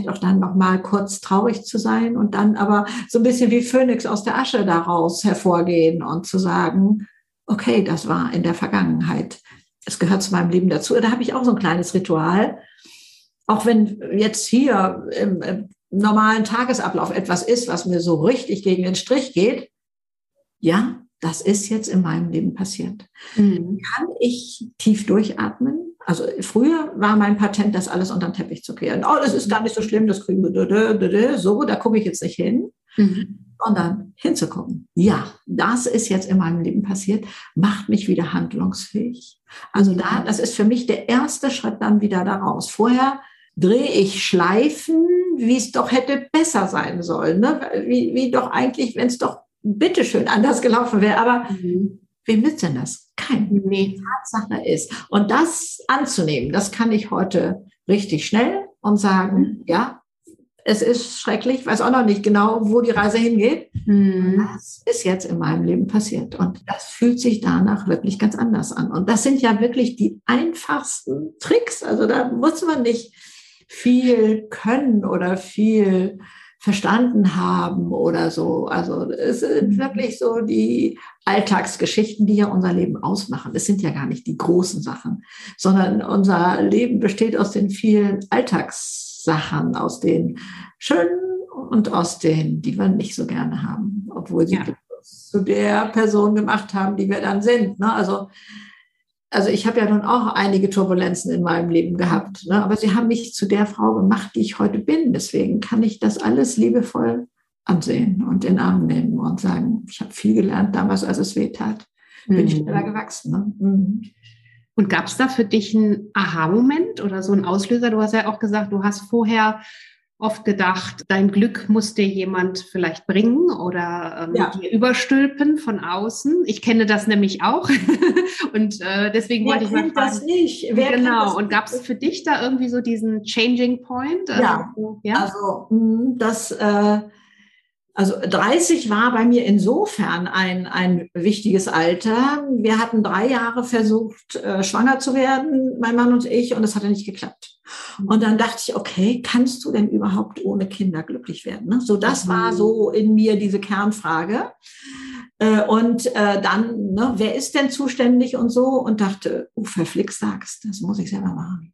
auch dann noch mal kurz traurig zu sein und dann aber so ein bisschen wie Phönix aus der Asche daraus hervorgehen und zu sagen, okay, das war in der Vergangenheit. Es gehört zu meinem Leben dazu. Da habe ich auch so ein kleines Ritual. Auch wenn jetzt hier im normalen Tagesablauf etwas ist, was mir so richtig gegen den Strich geht, ja, das ist jetzt in meinem Leben passiert. Kann ich tief durchatmen? Also früher war mein Patent, das alles unter den Teppich zu kehren. Oh, das ist gar nicht so schlimm, das kriegen wir, so, da gucke ich jetzt nicht hin. Sondern hinzugucken. Ja, das ist jetzt in meinem Leben passiert, macht mich wieder handlungsfähig. Also das ist für mich der erste Schritt dann wieder daraus. Vorher drehe ich Schleifen, wie es doch hätte besser sein sollen. Ne? Wie doch eigentlich, wenn es doch bitteschön anders gelaufen wäre. Aber wem nützt denn das? Kein. Nee. Tatsache ist. Und das anzunehmen, das kann ich heute richtig schnell und sagen, ja, es ist schrecklich, ich weiß auch noch nicht genau, wo die Reise hingeht. Das ist jetzt in meinem Leben passiert. Und das fühlt sich danach wirklich ganz anders an. Und das sind ja wirklich die einfachsten Tricks. Also da muss man nicht viel können oder viel verstanden haben oder so. Also es sind wirklich so die Alltagsgeschichten, die ja unser Leben ausmachen. Es sind ja gar nicht die großen Sachen, sondern unser Leben besteht aus den vielen Alltagssachen, aus den schönen und aus denen, die wir nicht so gerne haben, obwohl sie zu der Person gemacht haben, die wir dann sind. Ne? Also ich habe ja nun auch einige Turbulenzen in meinem Leben gehabt, ne? Aber sie haben mich zu der Frau gemacht, die ich heute bin. Deswegen kann ich das alles liebevoll ansehen und in den Arm nehmen und sagen, ich habe viel gelernt damals, als es weh tat. Bin ich schneller gewachsen. Ne? Und gab es da für dich einen Aha-Moment oder so einen Auslöser? Du hast ja auch gesagt, du hast vorher oft gedacht, dein Glück muss dir jemand vielleicht bringen oder dir überstülpen von außen. Ich kenne das nämlich auch und deswegen wollte ich mal fragen. Das nicht? Wer genau, das und gab es für dich da irgendwie so diesen Changing Point? Also 30 war bei mir insofern ein wichtiges Alter. Wir hatten 3 Jahre versucht, schwanger zu werden, mein Mann und ich, und das hatte nicht geklappt. Und dann dachte ich, okay, kannst du denn überhaupt ohne Kinder glücklich werden? Ne? So, das war so in mir diese Kernfrage. Und dann, ne, wer ist denn zuständig und so? Und dachte, verflixt sagst, das muss ich selber machen.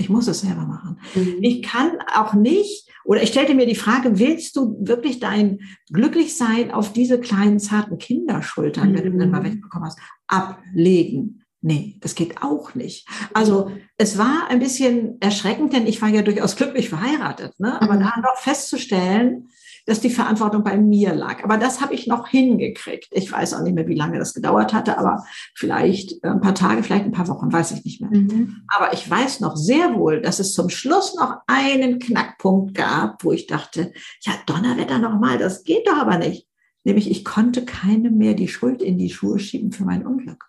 Ich muss es selber machen. Ich kann auch nicht, oder ich stellte mir die Frage, willst du wirklich dein Glücklichsein auf diese kleinen, zarten Kinderschultern, wenn du dann mal wegbekommen hast, ablegen? Nee, das geht auch nicht. Also es war ein bisschen erschreckend, denn ich war ja durchaus glücklich verheiratet, ne? Aber da noch festzustellen, dass die Verantwortung bei mir lag. Aber das habe ich noch hingekriegt. Ich weiß auch nicht mehr, wie lange das gedauert hatte, aber vielleicht ein paar Tage, vielleicht ein paar Wochen, weiß ich nicht mehr. Mhm. Aber ich weiß noch sehr wohl, dass es zum Schluss noch einen Knackpunkt gab, wo ich dachte, ja, Donnerwetter nochmal, das geht doch aber nicht. Nämlich, ich konnte keinem mehr die Schuld in die Schuhe schieben für mein Unglück.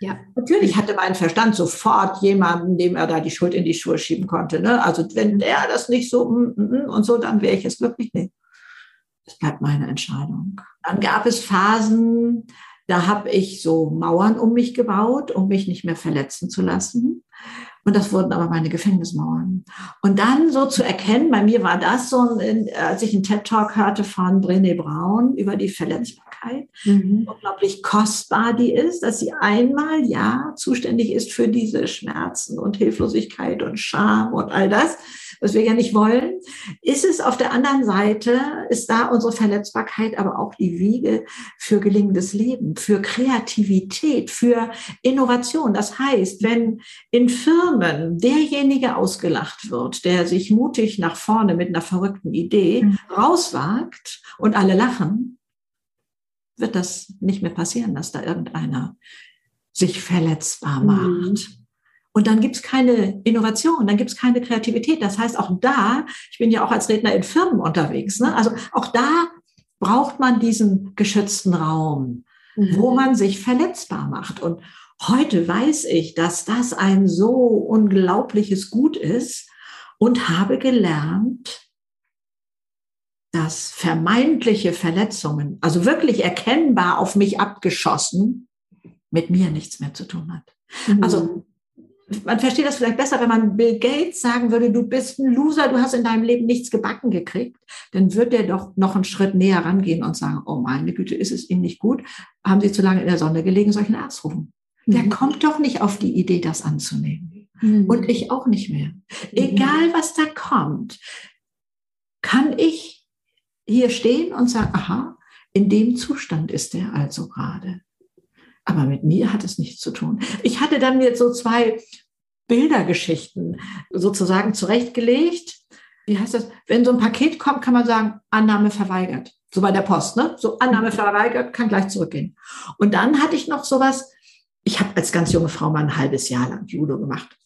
Ja. Natürlich hatte mein Verstand sofort jemanden, dem er da die Schuld in die Schuhe schieben konnte. Ne? Also wenn der das nicht so und so, dann wäre ich es wirklich nicht. Das bleibt meine Entscheidung. Dann gab es Phasen, da habe ich so Mauern um mich gebaut, um mich nicht mehr verletzen zu lassen. Und das wurden aber meine Gefängnismauern. Und dann so zu erkennen, bei mir war das so, als ich einen TED-Talk hörte von Brené Brown über die Verletzbarkeit, unglaublich kostbar die ist, dass sie einmal ja zuständig ist für diese Schmerzen und Hilflosigkeit und Scham und all das, was wir ja nicht wollen. Ist es auf der anderen Seite, ist da unsere Verletzbarkeit aber auch die Wiege für gelingendes Leben, für Kreativität, für Innovation. Das heißt, wenn in Firmen derjenige ausgelacht wird, der sich mutig nach vorne mit einer verrückten Idee rauswagt und alle lachen, wird das nicht mehr passieren, dass da irgendeiner sich verletzbar macht. Und dann gibt es keine Innovation, dann gibt es keine Kreativität. Das heißt, auch da, ich bin ja auch als Redner in Firmen unterwegs, ne? Also auch da braucht man diesen geschützten Raum, wo man sich verletzbar macht. Und heute weiß ich, dass das ein so unglaubliches Gut ist und habe gelernt, dass vermeintliche Verletzungen, also wirklich erkennbar auf mich abgeschossen, mit mir nichts mehr zu tun hat. Also man versteht das vielleicht besser, wenn man Bill Gates sagen würde, du bist ein Loser, du hast in deinem Leben nichts gebacken gekriegt, dann wird der doch noch einen Schritt näher rangehen und sagen, oh meine Güte, ist es Ihnen nicht gut? Haben Sie zu lange in der Sonne gelegen, soll ich einen Arzt rufen? Der kommt doch nicht auf die Idee, das anzunehmen. Und ich auch nicht mehr. Egal, was da kommt, kann ich hier stehen und sagen, aha, in dem Zustand ist der also gerade. Aber mit mir hat es nichts zu tun. Ich hatte dann jetzt so 2 Bildergeschichten sozusagen zurechtgelegt. Wie heißt das? Wenn so ein Paket kommt, kann man sagen, Annahme verweigert. So bei der Post, ne? So Annahme verweigert, kann gleich zurückgehen. Und dann hatte ich noch sowas. Ich habe als ganz junge Frau mal ein halbes Jahr lang Judo gemacht.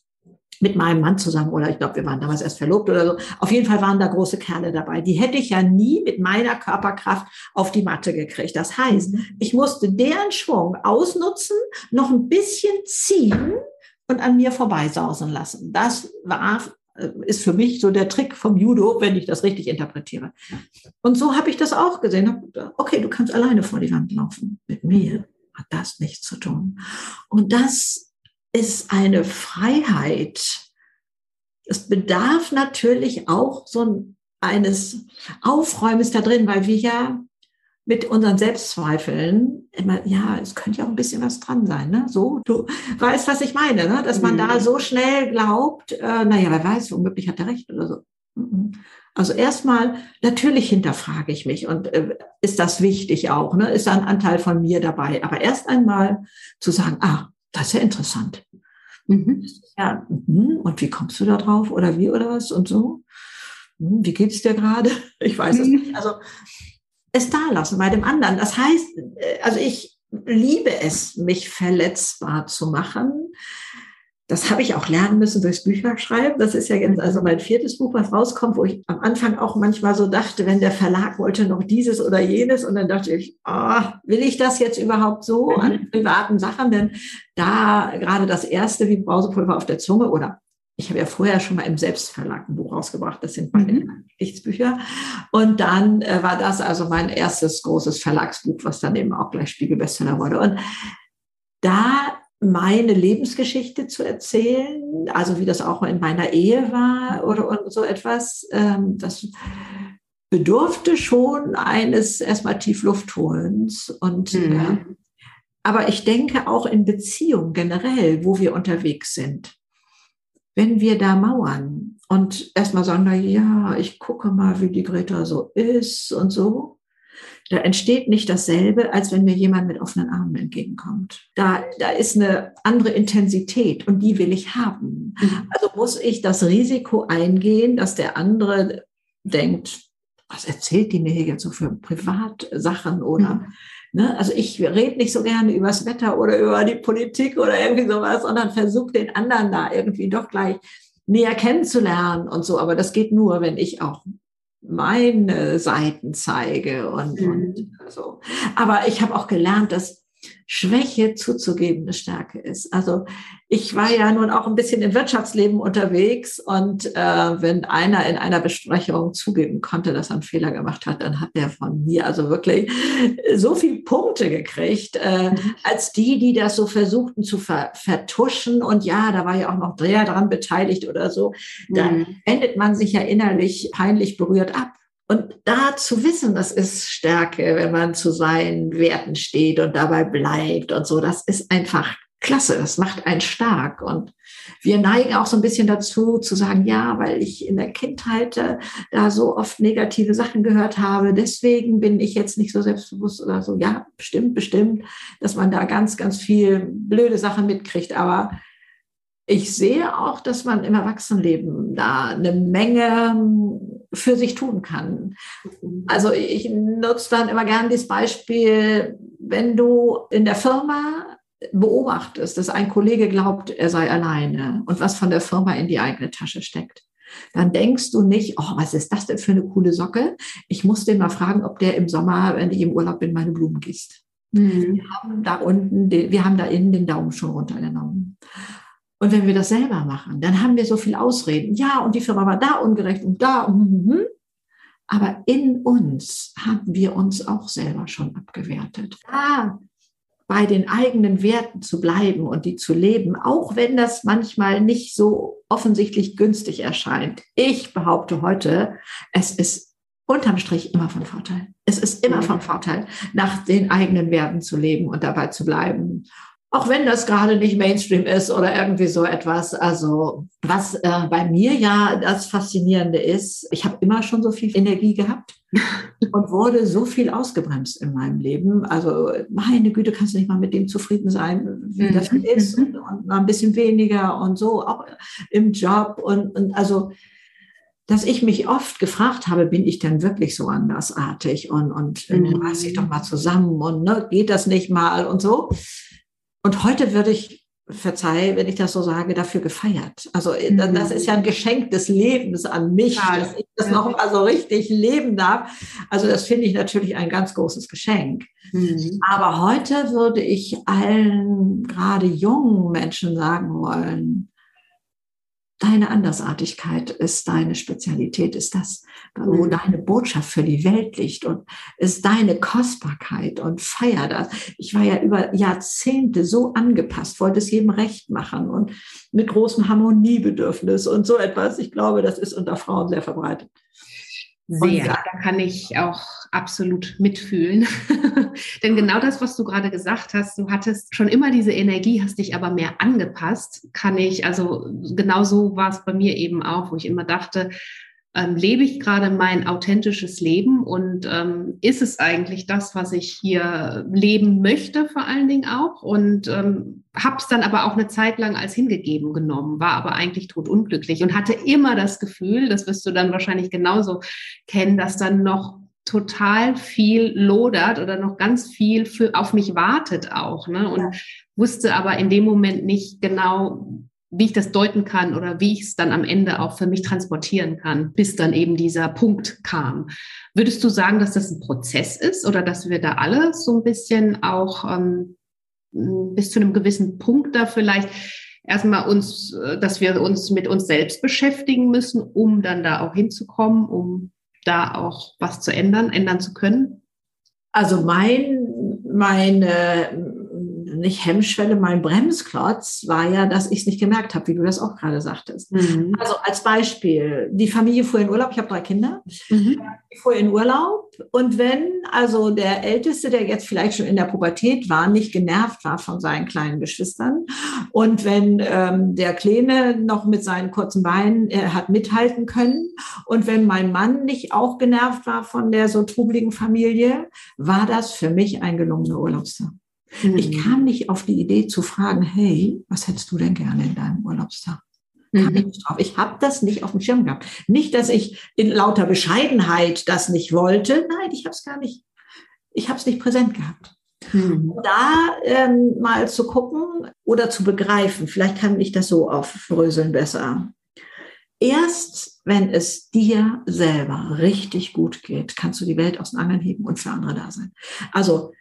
Mit meinem Mann zusammen, oder ich glaube, wir waren damals erst verlobt oder so. Auf jeden Fall waren da große Kerle dabei. Die hätte ich ja nie mit meiner Körperkraft auf die Matte gekriegt. Das heißt, ich musste deren Schwung ausnutzen, noch ein bisschen ziehen und an mir vorbeisausen lassen. Das ist für mich so der Trick vom Judo, wenn ich das richtig interpretiere. Und so habe ich das auch gesehen. Okay, du kannst alleine vor die Wand laufen. Mit mir hat das nichts zu tun. Und das ist eine Freiheit. Es bedarf natürlich auch so eines Aufräumens da drin, weil wir ja mit unseren Selbstzweifeln immer, ja, es könnte ja auch ein bisschen was dran sein, ne? So, du weißt, was ich meine, ne? Dass man da so schnell glaubt, naja, wer weiß, womöglich hat er recht oder so. Also erstmal, natürlich hinterfrage ich mich und ist das wichtig auch, ne? Ist da ein Anteil von mir dabei? Aber erst einmal zu sagen, ah, das ist ja interessant. Ja, und wie kommst du da drauf oder wie oder was und so? Wie geht es dir gerade? Ich weiß es nicht. Also es da lassen bei dem anderen. Das heißt, also ich liebe es, mich verletzbar zu machen. Das habe ich auch lernen müssen durchs Bücherschreiben. Das ist ja jetzt also mein 4. Buch, was rauskommt, wo ich am Anfang auch manchmal so dachte, wenn der Verlag wollte noch dieses oder jenes, und dann dachte ich, oh, will ich das jetzt überhaupt so an privaten Sachen? Denn da gerade das erste wie Brausepulver auf der Zunge, oder ich habe ja vorher schon mal im Selbstverlag ein Buch rausgebracht, das sind meine Geschichtsbücher. Und dann war das also mein erstes großes Verlagsbuch, was dann eben auch gleich Spiegel-Bestseller wurde. Und da meine Lebensgeschichte zu erzählen, also wie das auch in meiner Ehe war oder so etwas, das bedurfte schon eines erstmal Tiefluftholens. Und aber ich denke auch in Beziehung generell, wo wir unterwegs sind, wenn wir da mauern und erstmal sagen, na ja, ich gucke mal, wie die Greta so ist und so. Da entsteht nicht dasselbe, als wenn mir jemand mit offenen Armen entgegenkommt. Da ist eine andere Intensität und die will ich haben. Also muss ich das Risiko eingehen, dass der andere denkt, was erzählt die mir hier jetzt so für Privatsachen oder, ne? Also ich rede nicht so gerne über das Wetter oder über die Politik oder irgendwie sowas, sondern versuche den anderen da irgendwie doch gleich näher kennenzulernen und so. Aber das geht nur, wenn ich auch meine Seiten zeige und so. Aber ich habe auch gelernt, dass Schwäche zuzugeben eine Stärke ist. Also ich war ja nun auch ein bisschen im Wirtschaftsleben unterwegs und wenn einer in einer Besprechung zugeben konnte, dass er einen Fehler gemacht hat, dann hat der von mir also wirklich so viele Punkte gekriegt, als die das so versuchten zu vertuschen und ja, da war ja auch noch der dran beteiligt oder so, dann wendet man sich ja innerlich peinlich berührt ab. Und da zu wissen, das ist Stärke, wenn man zu seinen Werten steht und dabei bleibt und so, das ist einfach klasse, das macht einen stark. Und wir neigen auch so ein bisschen dazu zu sagen, ja, weil ich in der Kindheit da so oft negative Sachen gehört habe, deswegen bin ich jetzt nicht so selbstbewusst oder so. Ja, bestimmt, dass man da ganz, ganz viel blöde Sachen mitkriegt, aber ich sehe auch, dass man im Erwachsenenleben da eine Menge für sich tun kann. Also ich nutze dann immer gerne dieses Beispiel, wenn du in der Firma beobachtest, dass ein Kollege glaubt, er sei alleine und was von der Firma in die eigene Tasche steckt. Dann denkst du nicht, oh, was ist das denn für eine coole Socke? Ich muss den mal fragen, ob der im Sommer, wenn ich im Urlaub bin, meine Blumen gießt. Wir haben da innen den Daumen schon runtergenommen. Und wenn wir das selber machen, dann haben wir so viel Ausreden. Ja, und die Firma war da ungerecht und da. Aber in uns haben wir uns auch selber schon abgewertet. Da bei den eigenen Werten zu bleiben und die zu leben, auch wenn das manchmal nicht so offensichtlich günstig erscheint. Ich behaupte heute, es ist unterm Strich immer von Vorteil. Es ist immer von Vorteil, nach den eigenen Werten zu leben und dabei zu bleiben. Auch wenn das gerade nicht Mainstream ist oder irgendwie so etwas. Also was bei mir ja das Faszinierende ist, ich habe immer schon so viel Energie gehabt und wurde so viel ausgebremst in meinem Leben. Also meine Güte, kannst du nicht mal mit dem zufrieden sein, wie das ist und mal ein bisschen weniger und so, auch im Job. Und also, dass ich mich oft gefragt habe, bin ich denn wirklich so andersartig und reiß ich doch mal zusammen und ne, geht das nicht mal und so. Und heute würde ich, verzeih, wenn ich das so sage, dafür gefeiert. Also das ist ja ein Geschenk des Lebens an mich, dass ich das noch mal so richtig leben darf. Also das finde ich natürlich ein ganz großes Geschenk. Aber heute würde ich allen, gerade jungen Menschen sagen wollen, deine Andersartigkeit ist deine Spezialität, ist das, wo deine Botschaft für die Welt liegt und ist deine Kostbarkeit und feier das. Ich war ja über Jahrzehnte so angepasst, wollte es jedem recht machen und mit großem Harmoniebedürfnis und so etwas. Ich glaube, das ist unter Frauen sehr verbreitet. Da kann ich auch absolut mitfühlen. Denn genau das, was du gerade gesagt hast, du hattest schon immer diese Energie, hast dich aber mehr angepasst, also genau so war es bei mir eben auch, wo ich immer dachte, lebe ich gerade mein authentisches Leben und ist es eigentlich das, was ich hier leben möchte vor allen Dingen auch und habe es dann aber auch eine Zeit lang als hingegeben genommen, war aber eigentlich todunglücklich und hatte immer das Gefühl, das wirst du dann wahrscheinlich genauso kennen, dass dann noch total viel lodert oder noch ganz viel auf mich wartet auch, ne? Und wusste aber in dem Moment nicht genau, wie ich das deuten kann oder wie ich es dann am Ende auch für mich transportieren kann, bis dann eben dieser Punkt kam. Würdest du sagen, dass das ein Prozess ist oder dass wir da alle so ein bisschen auch bis zu einem gewissen Punkt da vielleicht erstmal dass wir uns mit uns selbst beschäftigen müssen, um dann da auch hinzukommen, um da auch was zu ändern zu können? Also mein Bremsklotz war ja, dass ich es nicht gemerkt habe, wie du das auch gerade sagtest. Also als Beispiel, die Familie fuhr in Urlaub, ich habe 3 Kinder, die fuhr in Urlaub und wenn also der Älteste, der jetzt vielleicht schon in der Pubertät war, nicht genervt war von seinen kleinen Geschwistern und wenn der Kleine noch mit seinen kurzen Beinen hat mithalten können und wenn mein Mann nicht auch genervt war von der so trubeligen Familie, war das für mich ein gelungener Urlaubstag. Ich kam nicht auf die Idee zu fragen, hey, was hättest du denn gerne in deinem Urlaubstag? Kam ich nicht drauf. Ich habe das nicht auf dem Schirm gehabt. Nicht, dass ich in lauter Bescheidenheit das nicht wollte. Nein, ich habe es gar nicht. Ich habe es nicht präsent gehabt. Da mal zu gucken oder zu begreifen, vielleicht kann ich das so aufbröseln besser. Erst wenn es dir selber richtig gut geht, kannst du die Welt aus den Angeln heben und für andere da sein. Also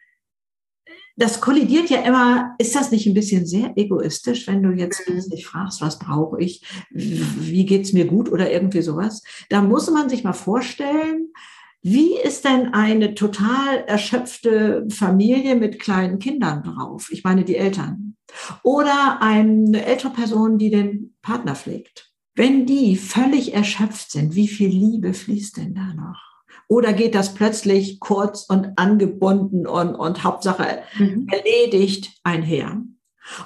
das kollidiert ja immer, ist das nicht ein bisschen sehr egoistisch, wenn du jetzt plötzlich fragst, was brauche ich, wie geht's mir gut oder irgendwie sowas? Da muss man sich mal vorstellen, wie ist denn eine total erschöpfte Familie mit kleinen Kindern drauf? Ich meine die Eltern. Oder eine ältere Person, die den Partner pflegt. Wenn die völlig erschöpft sind, wie viel Liebe fließt denn da noch? Oder geht das plötzlich kurz und angebunden und Hauptsache erledigt einher?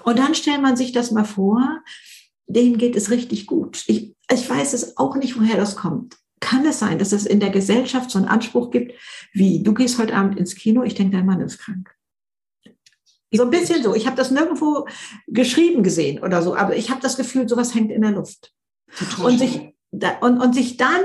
Und dann stellt man sich das mal vor, denen geht es richtig gut. Ich weiß es auch nicht, woher das kommt. Kann es sein, dass es in der Gesellschaft so einen Anspruch gibt, wie du gehst heute Abend ins Kino, ich denke, dein Mann ist krank. So ein bisschen so. Ich habe das nirgendwo geschrieben gesehen oder so, aber ich habe das Gefühl, sowas hängt in der Luft. Und sich dann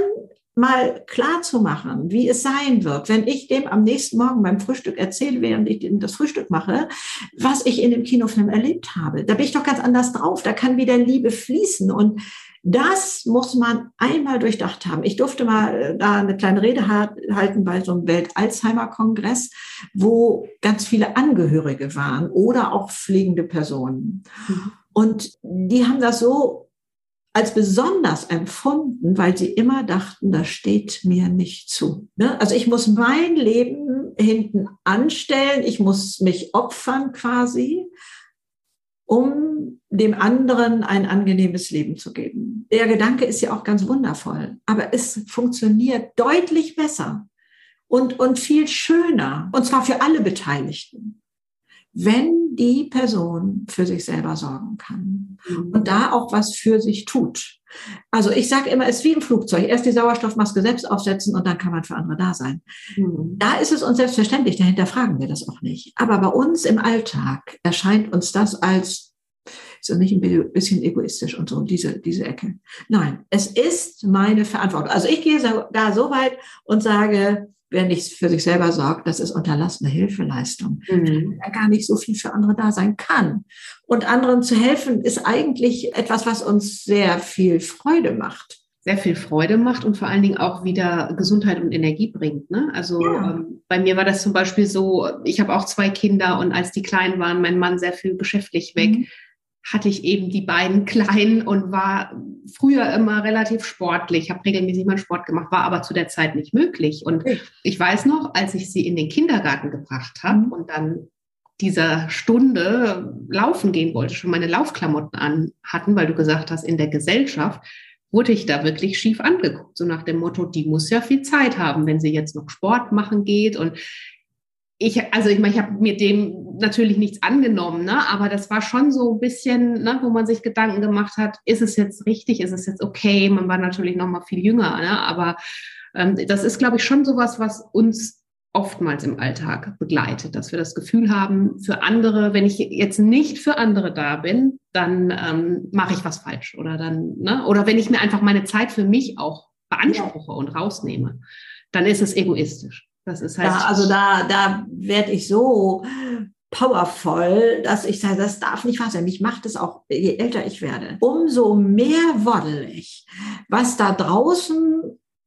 mal klar zu machen, wie es sein wird, wenn ich dem am nächsten Morgen beim Frühstück erzähle, während ich das Frühstück mache, was ich in dem Kinofilm erlebt habe. Da bin ich doch ganz anders drauf. Da kann wieder Liebe fließen. Und das muss man einmal durchdacht haben. Ich durfte mal da eine kleine Rede halten bei so einem Welt-Alzheimer-Kongress, wo ganz viele Angehörige waren oder auch pflegende Personen. Und die haben das so als besonders empfunden, weil sie immer dachten, das steht mir nicht zu. Also ich muss mein Leben hinten anstellen, ich muss mich opfern quasi, um dem anderen ein angenehmes Leben zu geben. Der Gedanke ist ja auch ganz wundervoll, aber es funktioniert deutlich besser und viel schöner, und zwar für alle Beteiligten, wenn die Person für sich selber sorgen kann und da auch was für sich tut. Also ich sage immer, es ist wie im Flugzeug. Erst die Sauerstoffmaske selbst aufsetzen und dann kann man für andere da sein. Da ist es uns selbstverständlich, dahinter fragen wir das auch nicht. Aber bei uns im Alltag erscheint uns das als, ist das nicht ein bisschen egoistisch und so, diese Ecke. Nein, es ist meine Verantwortung. Also ich gehe da so weit und sage, wer nicht für sich selber sorgt, das ist unterlassene Hilfeleistung. Weil gar nicht so viel für andere da sein kann. Und anderen zu helfen, ist eigentlich etwas, was uns sehr viel Freude macht. Sehr viel Freude macht und vor allen Dingen auch wieder Gesundheit und Energie bringt. Ne? Also bei mir war das zum Beispiel so, ich habe auch 2 Kinder und als die klein waren, mein Mann sehr viel geschäftlich weg, hatte ich eben die beiden Kleinen und war früher immer relativ sportlich, habe regelmäßig mal Sport gemacht, war aber zu der Zeit nicht möglich. Und ich weiß noch, als ich sie in den Kindergarten gebracht habe und dann dieser Stunde laufen gehen wollte, schon meine Laufklamotten an hatten, weil du gesagt hast, in der Gesellschaft wurde ich da wirklich schief angeguckt. So nach dem Motto, die muss ja viel Zeit haben, wenn sie jetzt noch Sport machen geht. Und ich habe mir dem natürlich nichts angenommen, ne? Aber das war schon so ein bisschen, ne, wo man sich Gedanken gemacht hat, ist es jetzt richtig, ist es jetzt okay? Man war natürlich noch mal viel jünger, ne? Aber das ist, glaube ich, schon sowas, was uns oftmals im Alltag begleitet, dass wir das Gefühl haben, für andere, wenn ich jetzt nicht für andere da bin, dann mache ich was falsch oder dann, ne? Oder wenn ich mir einfach meine Zeit für mich auch beanspruche und rausnehme, dann ist es egoistisch. Das ist halt da werde ich so powervoll, dass ich sage, das darf nicht wahr sein. Mich macht es auch, je älter ich werde, umso mehr woddel ich, was da draußen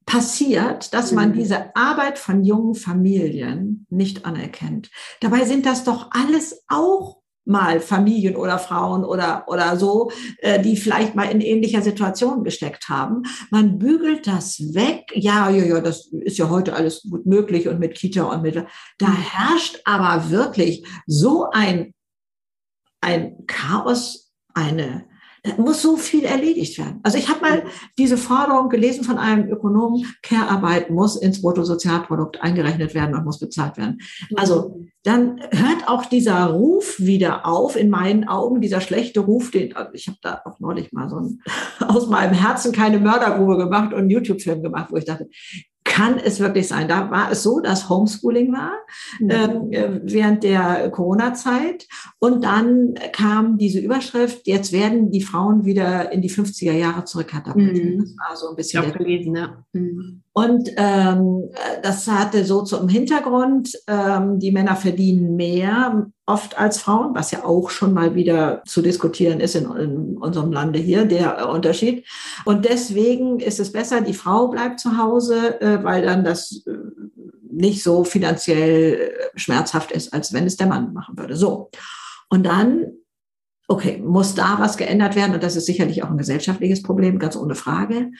passiert, dass man diese Arbeit von jungen Familien nicht anerkennt. Dabei sind das doch alles auch mal Familien oder Frauen oder so, die vielleicht mal in ähnlicher Situation gesteckt haben. Man bügelt das weg. Ja, das ist ja heute alles gut möglich und mit Kita und mit... Da herrscht aber wirklich so ein Chaos, da muss so viel erledigt werden. Also ich habe mal diese Forderung gelesen von einem Ökonomen, Care-Arbeit muss ins Bruttosozialprodukt eingerechnet werden und muss bezahlt werden. Also dann hört auch dieser Ruf wieder auf, in meinen Augen, dieser schlechte Ruf, ich habe da auch neulich mal aus meinem Herzen keine Mördergrube gemacht und einen YouTube-Film gemacht, wo ich dachte, kann es wirklich sein. Da war es so, dass Homeschooling war während der Corona-Zeit. Und dann kam diese Überschrift, jetzt werden die Frauen wieder in die 50er Jahre zurückkatapultiert. Das war so ein bisschen... Ich habe gelesen, ja. Und das hatte so zum Hintergrund, die Männer verdienen mehr oft als Frauen, was ja auch schon mal wieder zu diskutieren ist in unserem Lande hier, der Unterschied. Und deswegen ist es besser, die Frau bleibt zu Hause, weil dann das nicht so finanziell schmerzhaft ist, als wenn es der Mann machen würde. So, und dann... Okay, muss da was geändert werden? Und das ist sicherlich auch ein gesellschaftliches Problem, ganz ohne Frage.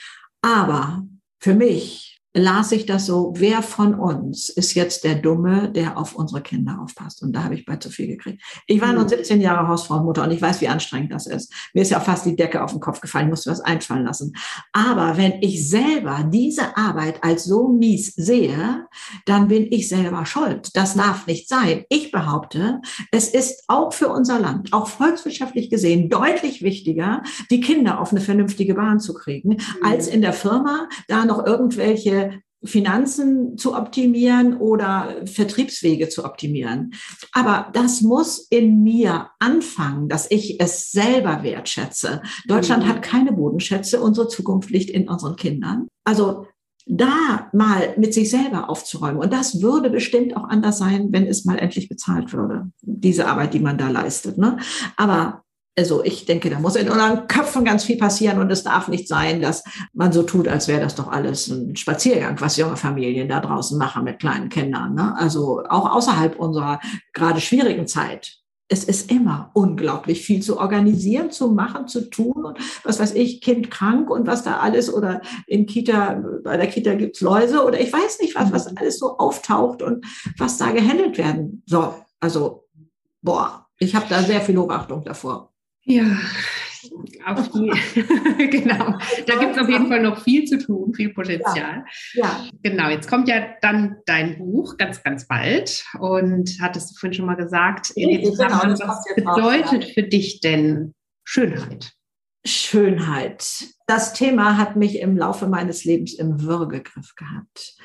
Aber für mich las ich das so, wer von uns ist jetzt der Dumme, der auf unsere Kinder aufpasst? Und da habe ich bei zu viel gekriegt. Ich war nur 17 Jahre Hausfrau-Mutter und ich weiß, wie anstrengend das ist. Mir ist ja auch fast die Decke auf den Kopf gefallen, ich musste was einfallen lassen. Aber wenn ich selber diese Arbeit als so mies sehe, dann bin ich selber schuld. Das darf nicht sein. Ich behaupte, es ist auch für unser Land, auch volkswirtschaftlich gesehen, deutlich wichtiger, die Kinder auf eine vernünftige Bahn zu kriegen, als in der Firma da noch irgendwelche Finanzen zu optimieren oder Vertriebswege zu optimieren. Aber das muss in mir anfangen, dass ich es selber wertschätze. Deutschland hat keine Bodenschätze. Unsere Zukunft liegt in unseren Kindern. Also da mal mit sich selber aufzuräumen. Und das würde bestimmt auch anders sein, wenn es mal endlich bezahlt würde, diese Arbeit, die man da leistet, ne? Aber also ich denke, da muss in unseren Köpfen ganz viel passieren und es darf nicht sein, dass man so tut, als wäre das doch alles ein Spaziergang, was junge Familien da draußen machen mit kleinen Kindern, ne? Also auch außerhalb unserer gerade schwierigen Zeit. Es ist immer unglaublich viel zu organisieren, zu machen, zu tun und was weiß ich, Kind krank und was da alles oder in Kita, bei der Kita gibt's Läuse oder ich weiß nicht was, was alles so auftaucht und was da gehandelt werden soll. Also ich habe da sehr viel Hochachtung davor. Ja, auf die, genau. Da gibt es auf jeden Fall noch viel zu tun, viel Potenzial. Ja. Genau, jetzt kommt ja dann dein Buch ganz, ganz bald. Und hattest du vorhin schon mal gesagt, was bedeutet für dich denn Schönheit? Schönheit. Das Thema hat mich im Laufe meines Lebens im Würgegriff gehabt.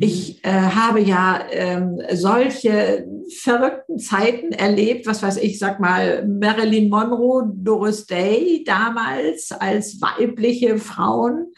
Ich habe ja solche verrückten Zeiten erlebt, was weiß ich, sag mal, Marilyn Monroe, Doris Day damals als weibliche Frauen.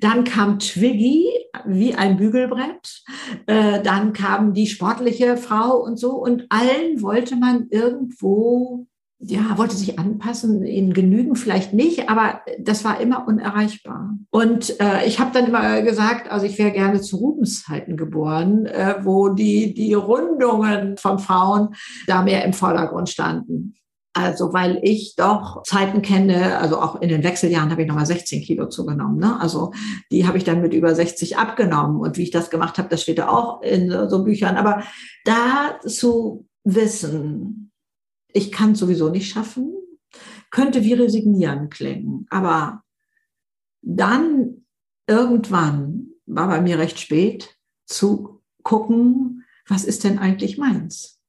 Dann kam Twiggy wie ein Bügelbrett. Dann kam die sportliche Frau und so. Und allen wollte man irgendwo... Ja, wollte sich anpassen, ihnen genügen vielleicht nicht, aber das war immer unerreichbar. Und ich habe dann immer gesagt, also ich wäre gerne zu Rubenszeiten geboren, wo die Rundungen von Frauen da mehr im Vordergrund standen. Also weil ich doch Zeiten kenne, also auch in den Wechseljahren habe ich nochmal 16 Kilo zugenommen, ne? Also die habe ich dann mit über 60 abgenommen. Und wie ich das gemacht habe, das steht da auch in so Büchern. Aber da zu wissen... Ich kann es sowieso nicht schaffen, könnte wie resignieren klingen. Aber dann irgendwann, war bei mir recht spät, zu gucken, was ist denn eigentlich meins?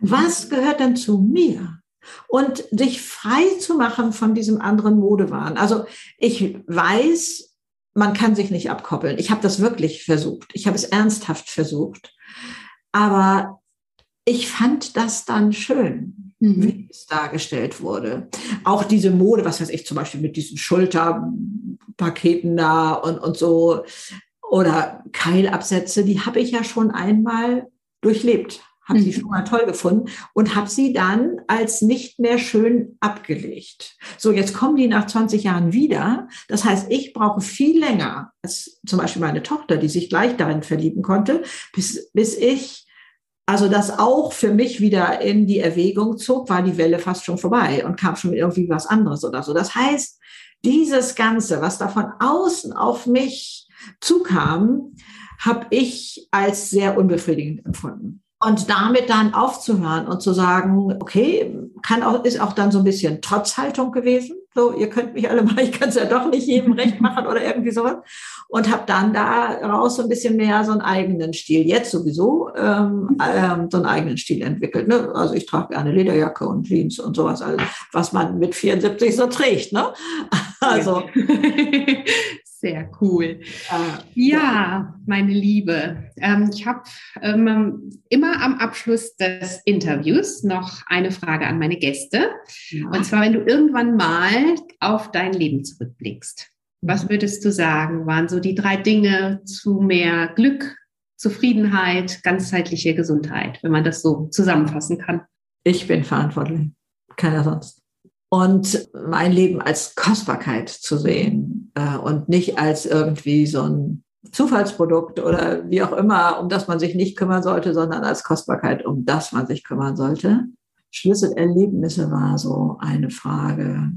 Was gehört denn zu mir? Und sich frei zu machen von diesem anderen Modewahn. Also ich weiß, man kann sich nicht abkoppeln. Ich habe das wirklich versucht. Ich habe es ernsthaft versucht. Aber ich fand das dann schön, wie es dargestellt wurde. Auch diese Mode, was weiß ich, zum Beispiel mit diesen Schulterpaketen da und so oder Keilabsätze, die habe ich ja schon einmal durchlebt, habe sie schon mal toll gefunden und habe sie dann als nicht mehr schön abgelegt. So, jetzt kommen die nach 20 Jahren wieder. Das heißt, ich brauche viel länger als zum Beispiel meine Tochter, die sich gleich darin verlieben konnte, bis ich also das auch für mich wieder in die Erwägung zog, war die Welle fast schon vorbei und kam schon irgendwie was anderes oder so. Das heißt, dieses Ganze, was da von außen auf mich zukam, habe ich als sehr unbefriedigend empfunden. Und damit dann aufzuhören und zu sagen, okay, ist auch dann so ein bisschen Trotzhaltung gewesen. So, ihr könnt mich alle mal, ich kann es ja doch nicht jedem recht machen oder irgendwie sowas. Und habe dann daraus so ein bisschen mehr so einen eigenen Stil, jetzt sowieso so einen eigenen Stil entwickelt, ne? Also ich trage gerne Lederjacke und Jeans und sowas, also was man mit 74 so trägt, ne? Also... Sehr cool. Ja, meine Liebe, ich habe immer am Abschluss des Interviews noch eine Frage an meine Gäste. Ja. Und zwar, wenn du irgendwann mal auf dein Leben zurückblickst, was würdest du sagen, waren so die 3 Dinge zu mehr Glück, Zufriedenheit, ganzheitliche Gesundheit, wenn man das so zusammenfassen kann? Ich bin verantwortlich, keiner sonst. Und mein Leben als Kostbarkeit zu sehen und nicht als irgendwie so ein Zufallsprodukt oder wie auch immer, um das man sich nicht kümmern sollte, sondern als Kostbarkeit, um das man sich kümmern sollte. Schlüsselerlebnisse war so eine Frage.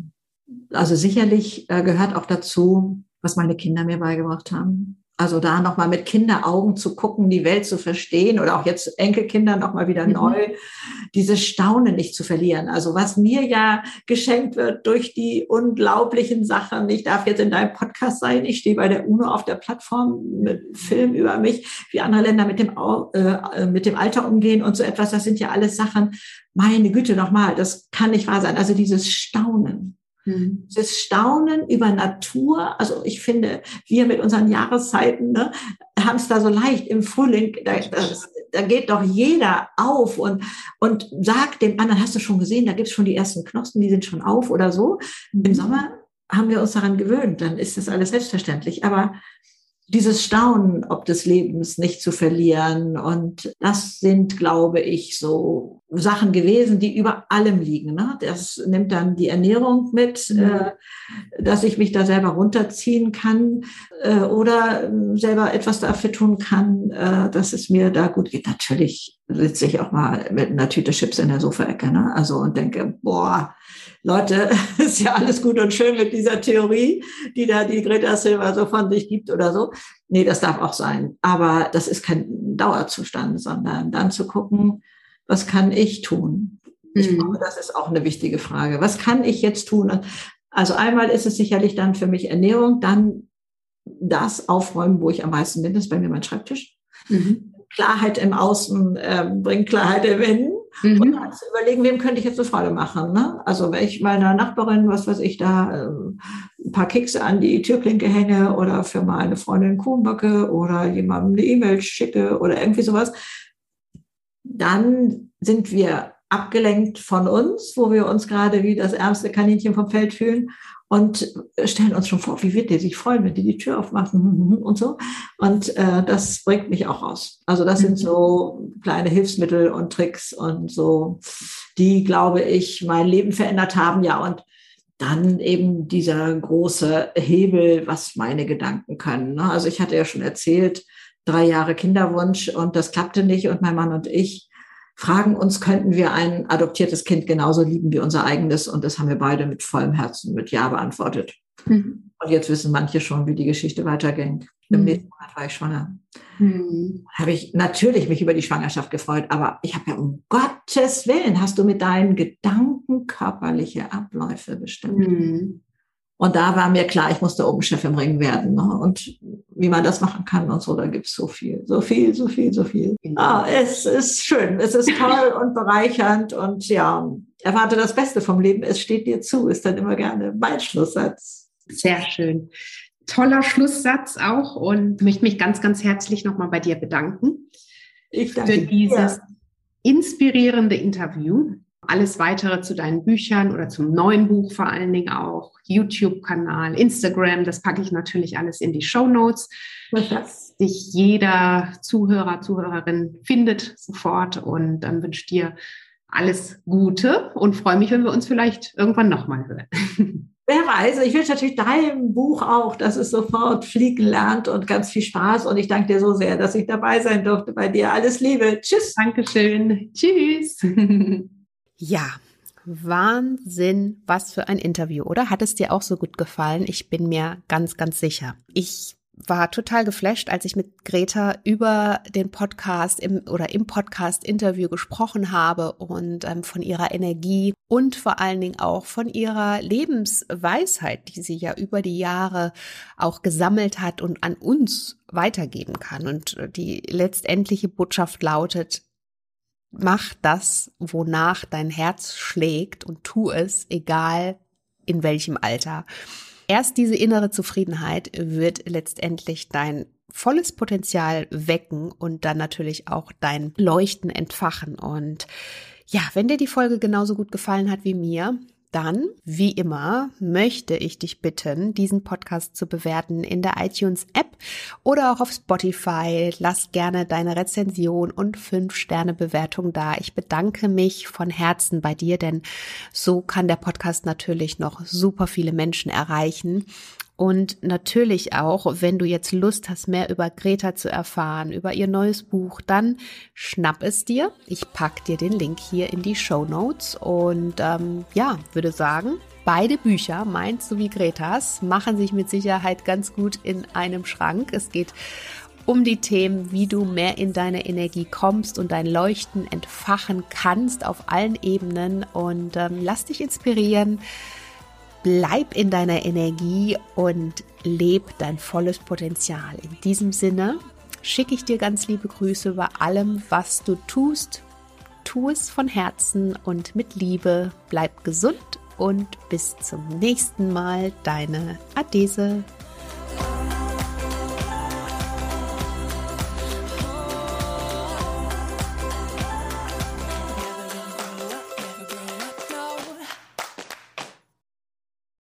Also sicherlich gehört auch dazu, was meine Kinder mir beigebracht haben. Also da nochmal mit Kinderaugen zu gucken, die Welt zu verstehen oder auch jetzt Enkelkinder nochmal wieder neu. Dieses Staunen nicht zu verlieren. Also was mir ja geschenkt wird durch die unglaublichen Sachen. Ich darf jetzt in deinem Podcast sein. Ich stehe bei der UNO auf der Plattform mit Film über mich, wie andere Länder mit dem Alter umgehen und so etwas. Das sind ja alles Sachen. Meine Güte, nochmal, das kann nicht wahr sein. Also dieses Staunen. Das Staunen über Natur, also ich finde, wir mit unseren Jahreszeiten, ne, haben es da so leicht im Frühling, da geht doch jeder auf und sagt dem anderen, hast du schon gesehen, da gibt es schon die ersten Knospen, die sind schon auf oder so. Im Sommer haben wir uns daran gewöhnt, dann ist das alles selbstverständlich, aber dieses Staunen ob des Lebens nicht zu verlieren. Und das sind, glaube ich, so Sachen gewesen, die über allem liegen. Ne? Das nimmt dann die Ernährung mit, dass ich mich da selber runterziehen kann oder selber etwas dafür tun kann, dass es mir da gut geht. Natürlich sitze ich auch mal mit einer Tüte Chips in der Sofaecke, ne? Also und denke, boah, Leute, ist ja alles gut und schön mit dieser Theorie, die da die Greta Silver so von sich gibt oder so. Nee, das darf auch sein. Aber das ist kein Dauerzustand, sondern dann zu gucken, was kann ich tun? Ich glaube, das ist auch eine wichtige Frage. Was kann ich jetzt tun? Also einmal ist es sicherlich dann für mich Ernährung, dann das aufräumen, wo ich am meisten bin, das ist bei mir mein Schreibtisch. Klarheit im Außen bringt Klarheit im Innen. Und dann zu überlegen, wem könnte ich jetzt eine Freude machen, ne? Also wenn ich meiner Nachbarin, was weiß ich, da ein paar Kekse an die Türklinke hänge oder für meine Freundin Kuchen backe oder jemandem eine E-Mail schicke oder irgendwie sowas, dann sind wir abgelenkt von uns, wo wir uns gerade wie das ärmste Kaninchen vom Feld fühlen und stellen uns schon vor, wie wird der sich freuen, wenn die Tür aufmachen und so. Und das bringt mich auch raus. Also das sind so kleine Hilfsmittel und Tricks und so, die, glaube ich, mein Leben verändert haben. Ja, und dann eben dieser große Hebel, was meine Gedanken können. Ne? Also ich hatte ja schon erzählt, 3 Jahre Kinderwunsch und das klappte nicht und mein Mann und ich fragen uns, könnten wir ein adoptiertes Kind genauso lieben wie unser eigenes? Und das haben wir beide mit vollem Herzen mit Ja beantwortet. Und jetzt wissen manche schon, wie die Geschichte weiterging. Im nächsten Monat war ich schwanger. Habe ich natürlich mich über die Schwangerschaft gefreut, aber ich habe ja, um Gottes Willen, hast du mit deinen Gedanken körperliche Abläufe bestimmt. Und da war mir klar, ich musste oben Chef im Ring werden. Ne? Und wie man das machen kann und so, da gibt es so viel, so viel, so viel, so viel. Ah, es ist schön, es ist toll und bereichernd und ja, erwarte das Beste vom Leben, es steht dir zu, ist dann immer gerne mein Schlusssatz. Sehr schön. Toller Schlusssatz auch und möchte mich ganz, ganz herzlich nochmal bei dir bedanken. Ich danke dir. Für dieses inspirierende Interview. Alles Weitere zu deinen Büchern oder zum neuen Buch vor allen Dingen auch, YouTube-Kanal, Instagram, das packe ich natürlich alles in die Shownotes, dass dich jeder Zuhörer, Zuhörerin findet sofort und dann wünsche ich dir alles Gute und freue mich, wenn wir uns vielleicht irgendwann nochmal hören. Wer weiß, ich wünsche natürlich deinem Buch auch, dass es sofort fliegen lernt und ganz viel Spaß und ich danke dir so sehr, dass ich dabei sein durfte bei dir. Alles Liebe, tschüss. Dankeschön, tschüss. Ja, Wahnsinn, was für ein Interview, oder? Hat es dir auch so gut gefallen? Ich bin mir ganz, ganz sicher. Ich war total geflasht, als ich mit Greta über den Podcast im Podcast-Interview gesprochen habe und von ihrer Energie und vor allen Dingen auch von ihrer Lebensweisheit, die sie ja über die Jahre auch gesammelt hat und an uns weitergeben kann. Und die letztendliche Botschaft lautet: Mach das, wonach dein Herz schlägt und tu es, egal in welchem Alter. Erst diese innere Zufriedenheit wird letztendlich dein volles Potenzial wecken und dann natürlich auch dein Leuchten entfachen. Und ja, wenn dir die Folge genauso gut gefallen hat wie mir, dann, wie immer, möchte ich dich bitten, diesen Podcast zu bewerten in der iTunes-App oder auch auf Spotify. Lass gerne deine Rezension und 5-Sterne-Bewertung da. Ich bedanke mich von Herzen bei dir, denn so kann der Podcast natürlich noch super viele Menschen erreichen. Und natürlich auch, wenn du jetzt Lust hast, mehr über Greta zu erfahren, über ihr neues Buch, dann schnapp es dir. Ich packe dir den Link hier in die Shownotes und würde sagen, beide Bücher, meins sowie Gretas, machen sich mit Sicherheit ganz gut in einem Schrank. Es geht um die Themen, wie du mehr in deine Energie kommst und dein Leuchten entfachen kannst auf allen Ebenen und lass dich inspirieren. Bleib in deiner Energie und leb dein volles Potenzial. In diesem Sinne schicke ich dir ganz liebe Grüße bei allem, was du tust. Tu es von Herzen und mit Liebe. Bleib gesund und bis zum nächsten Mal. Deine Adese.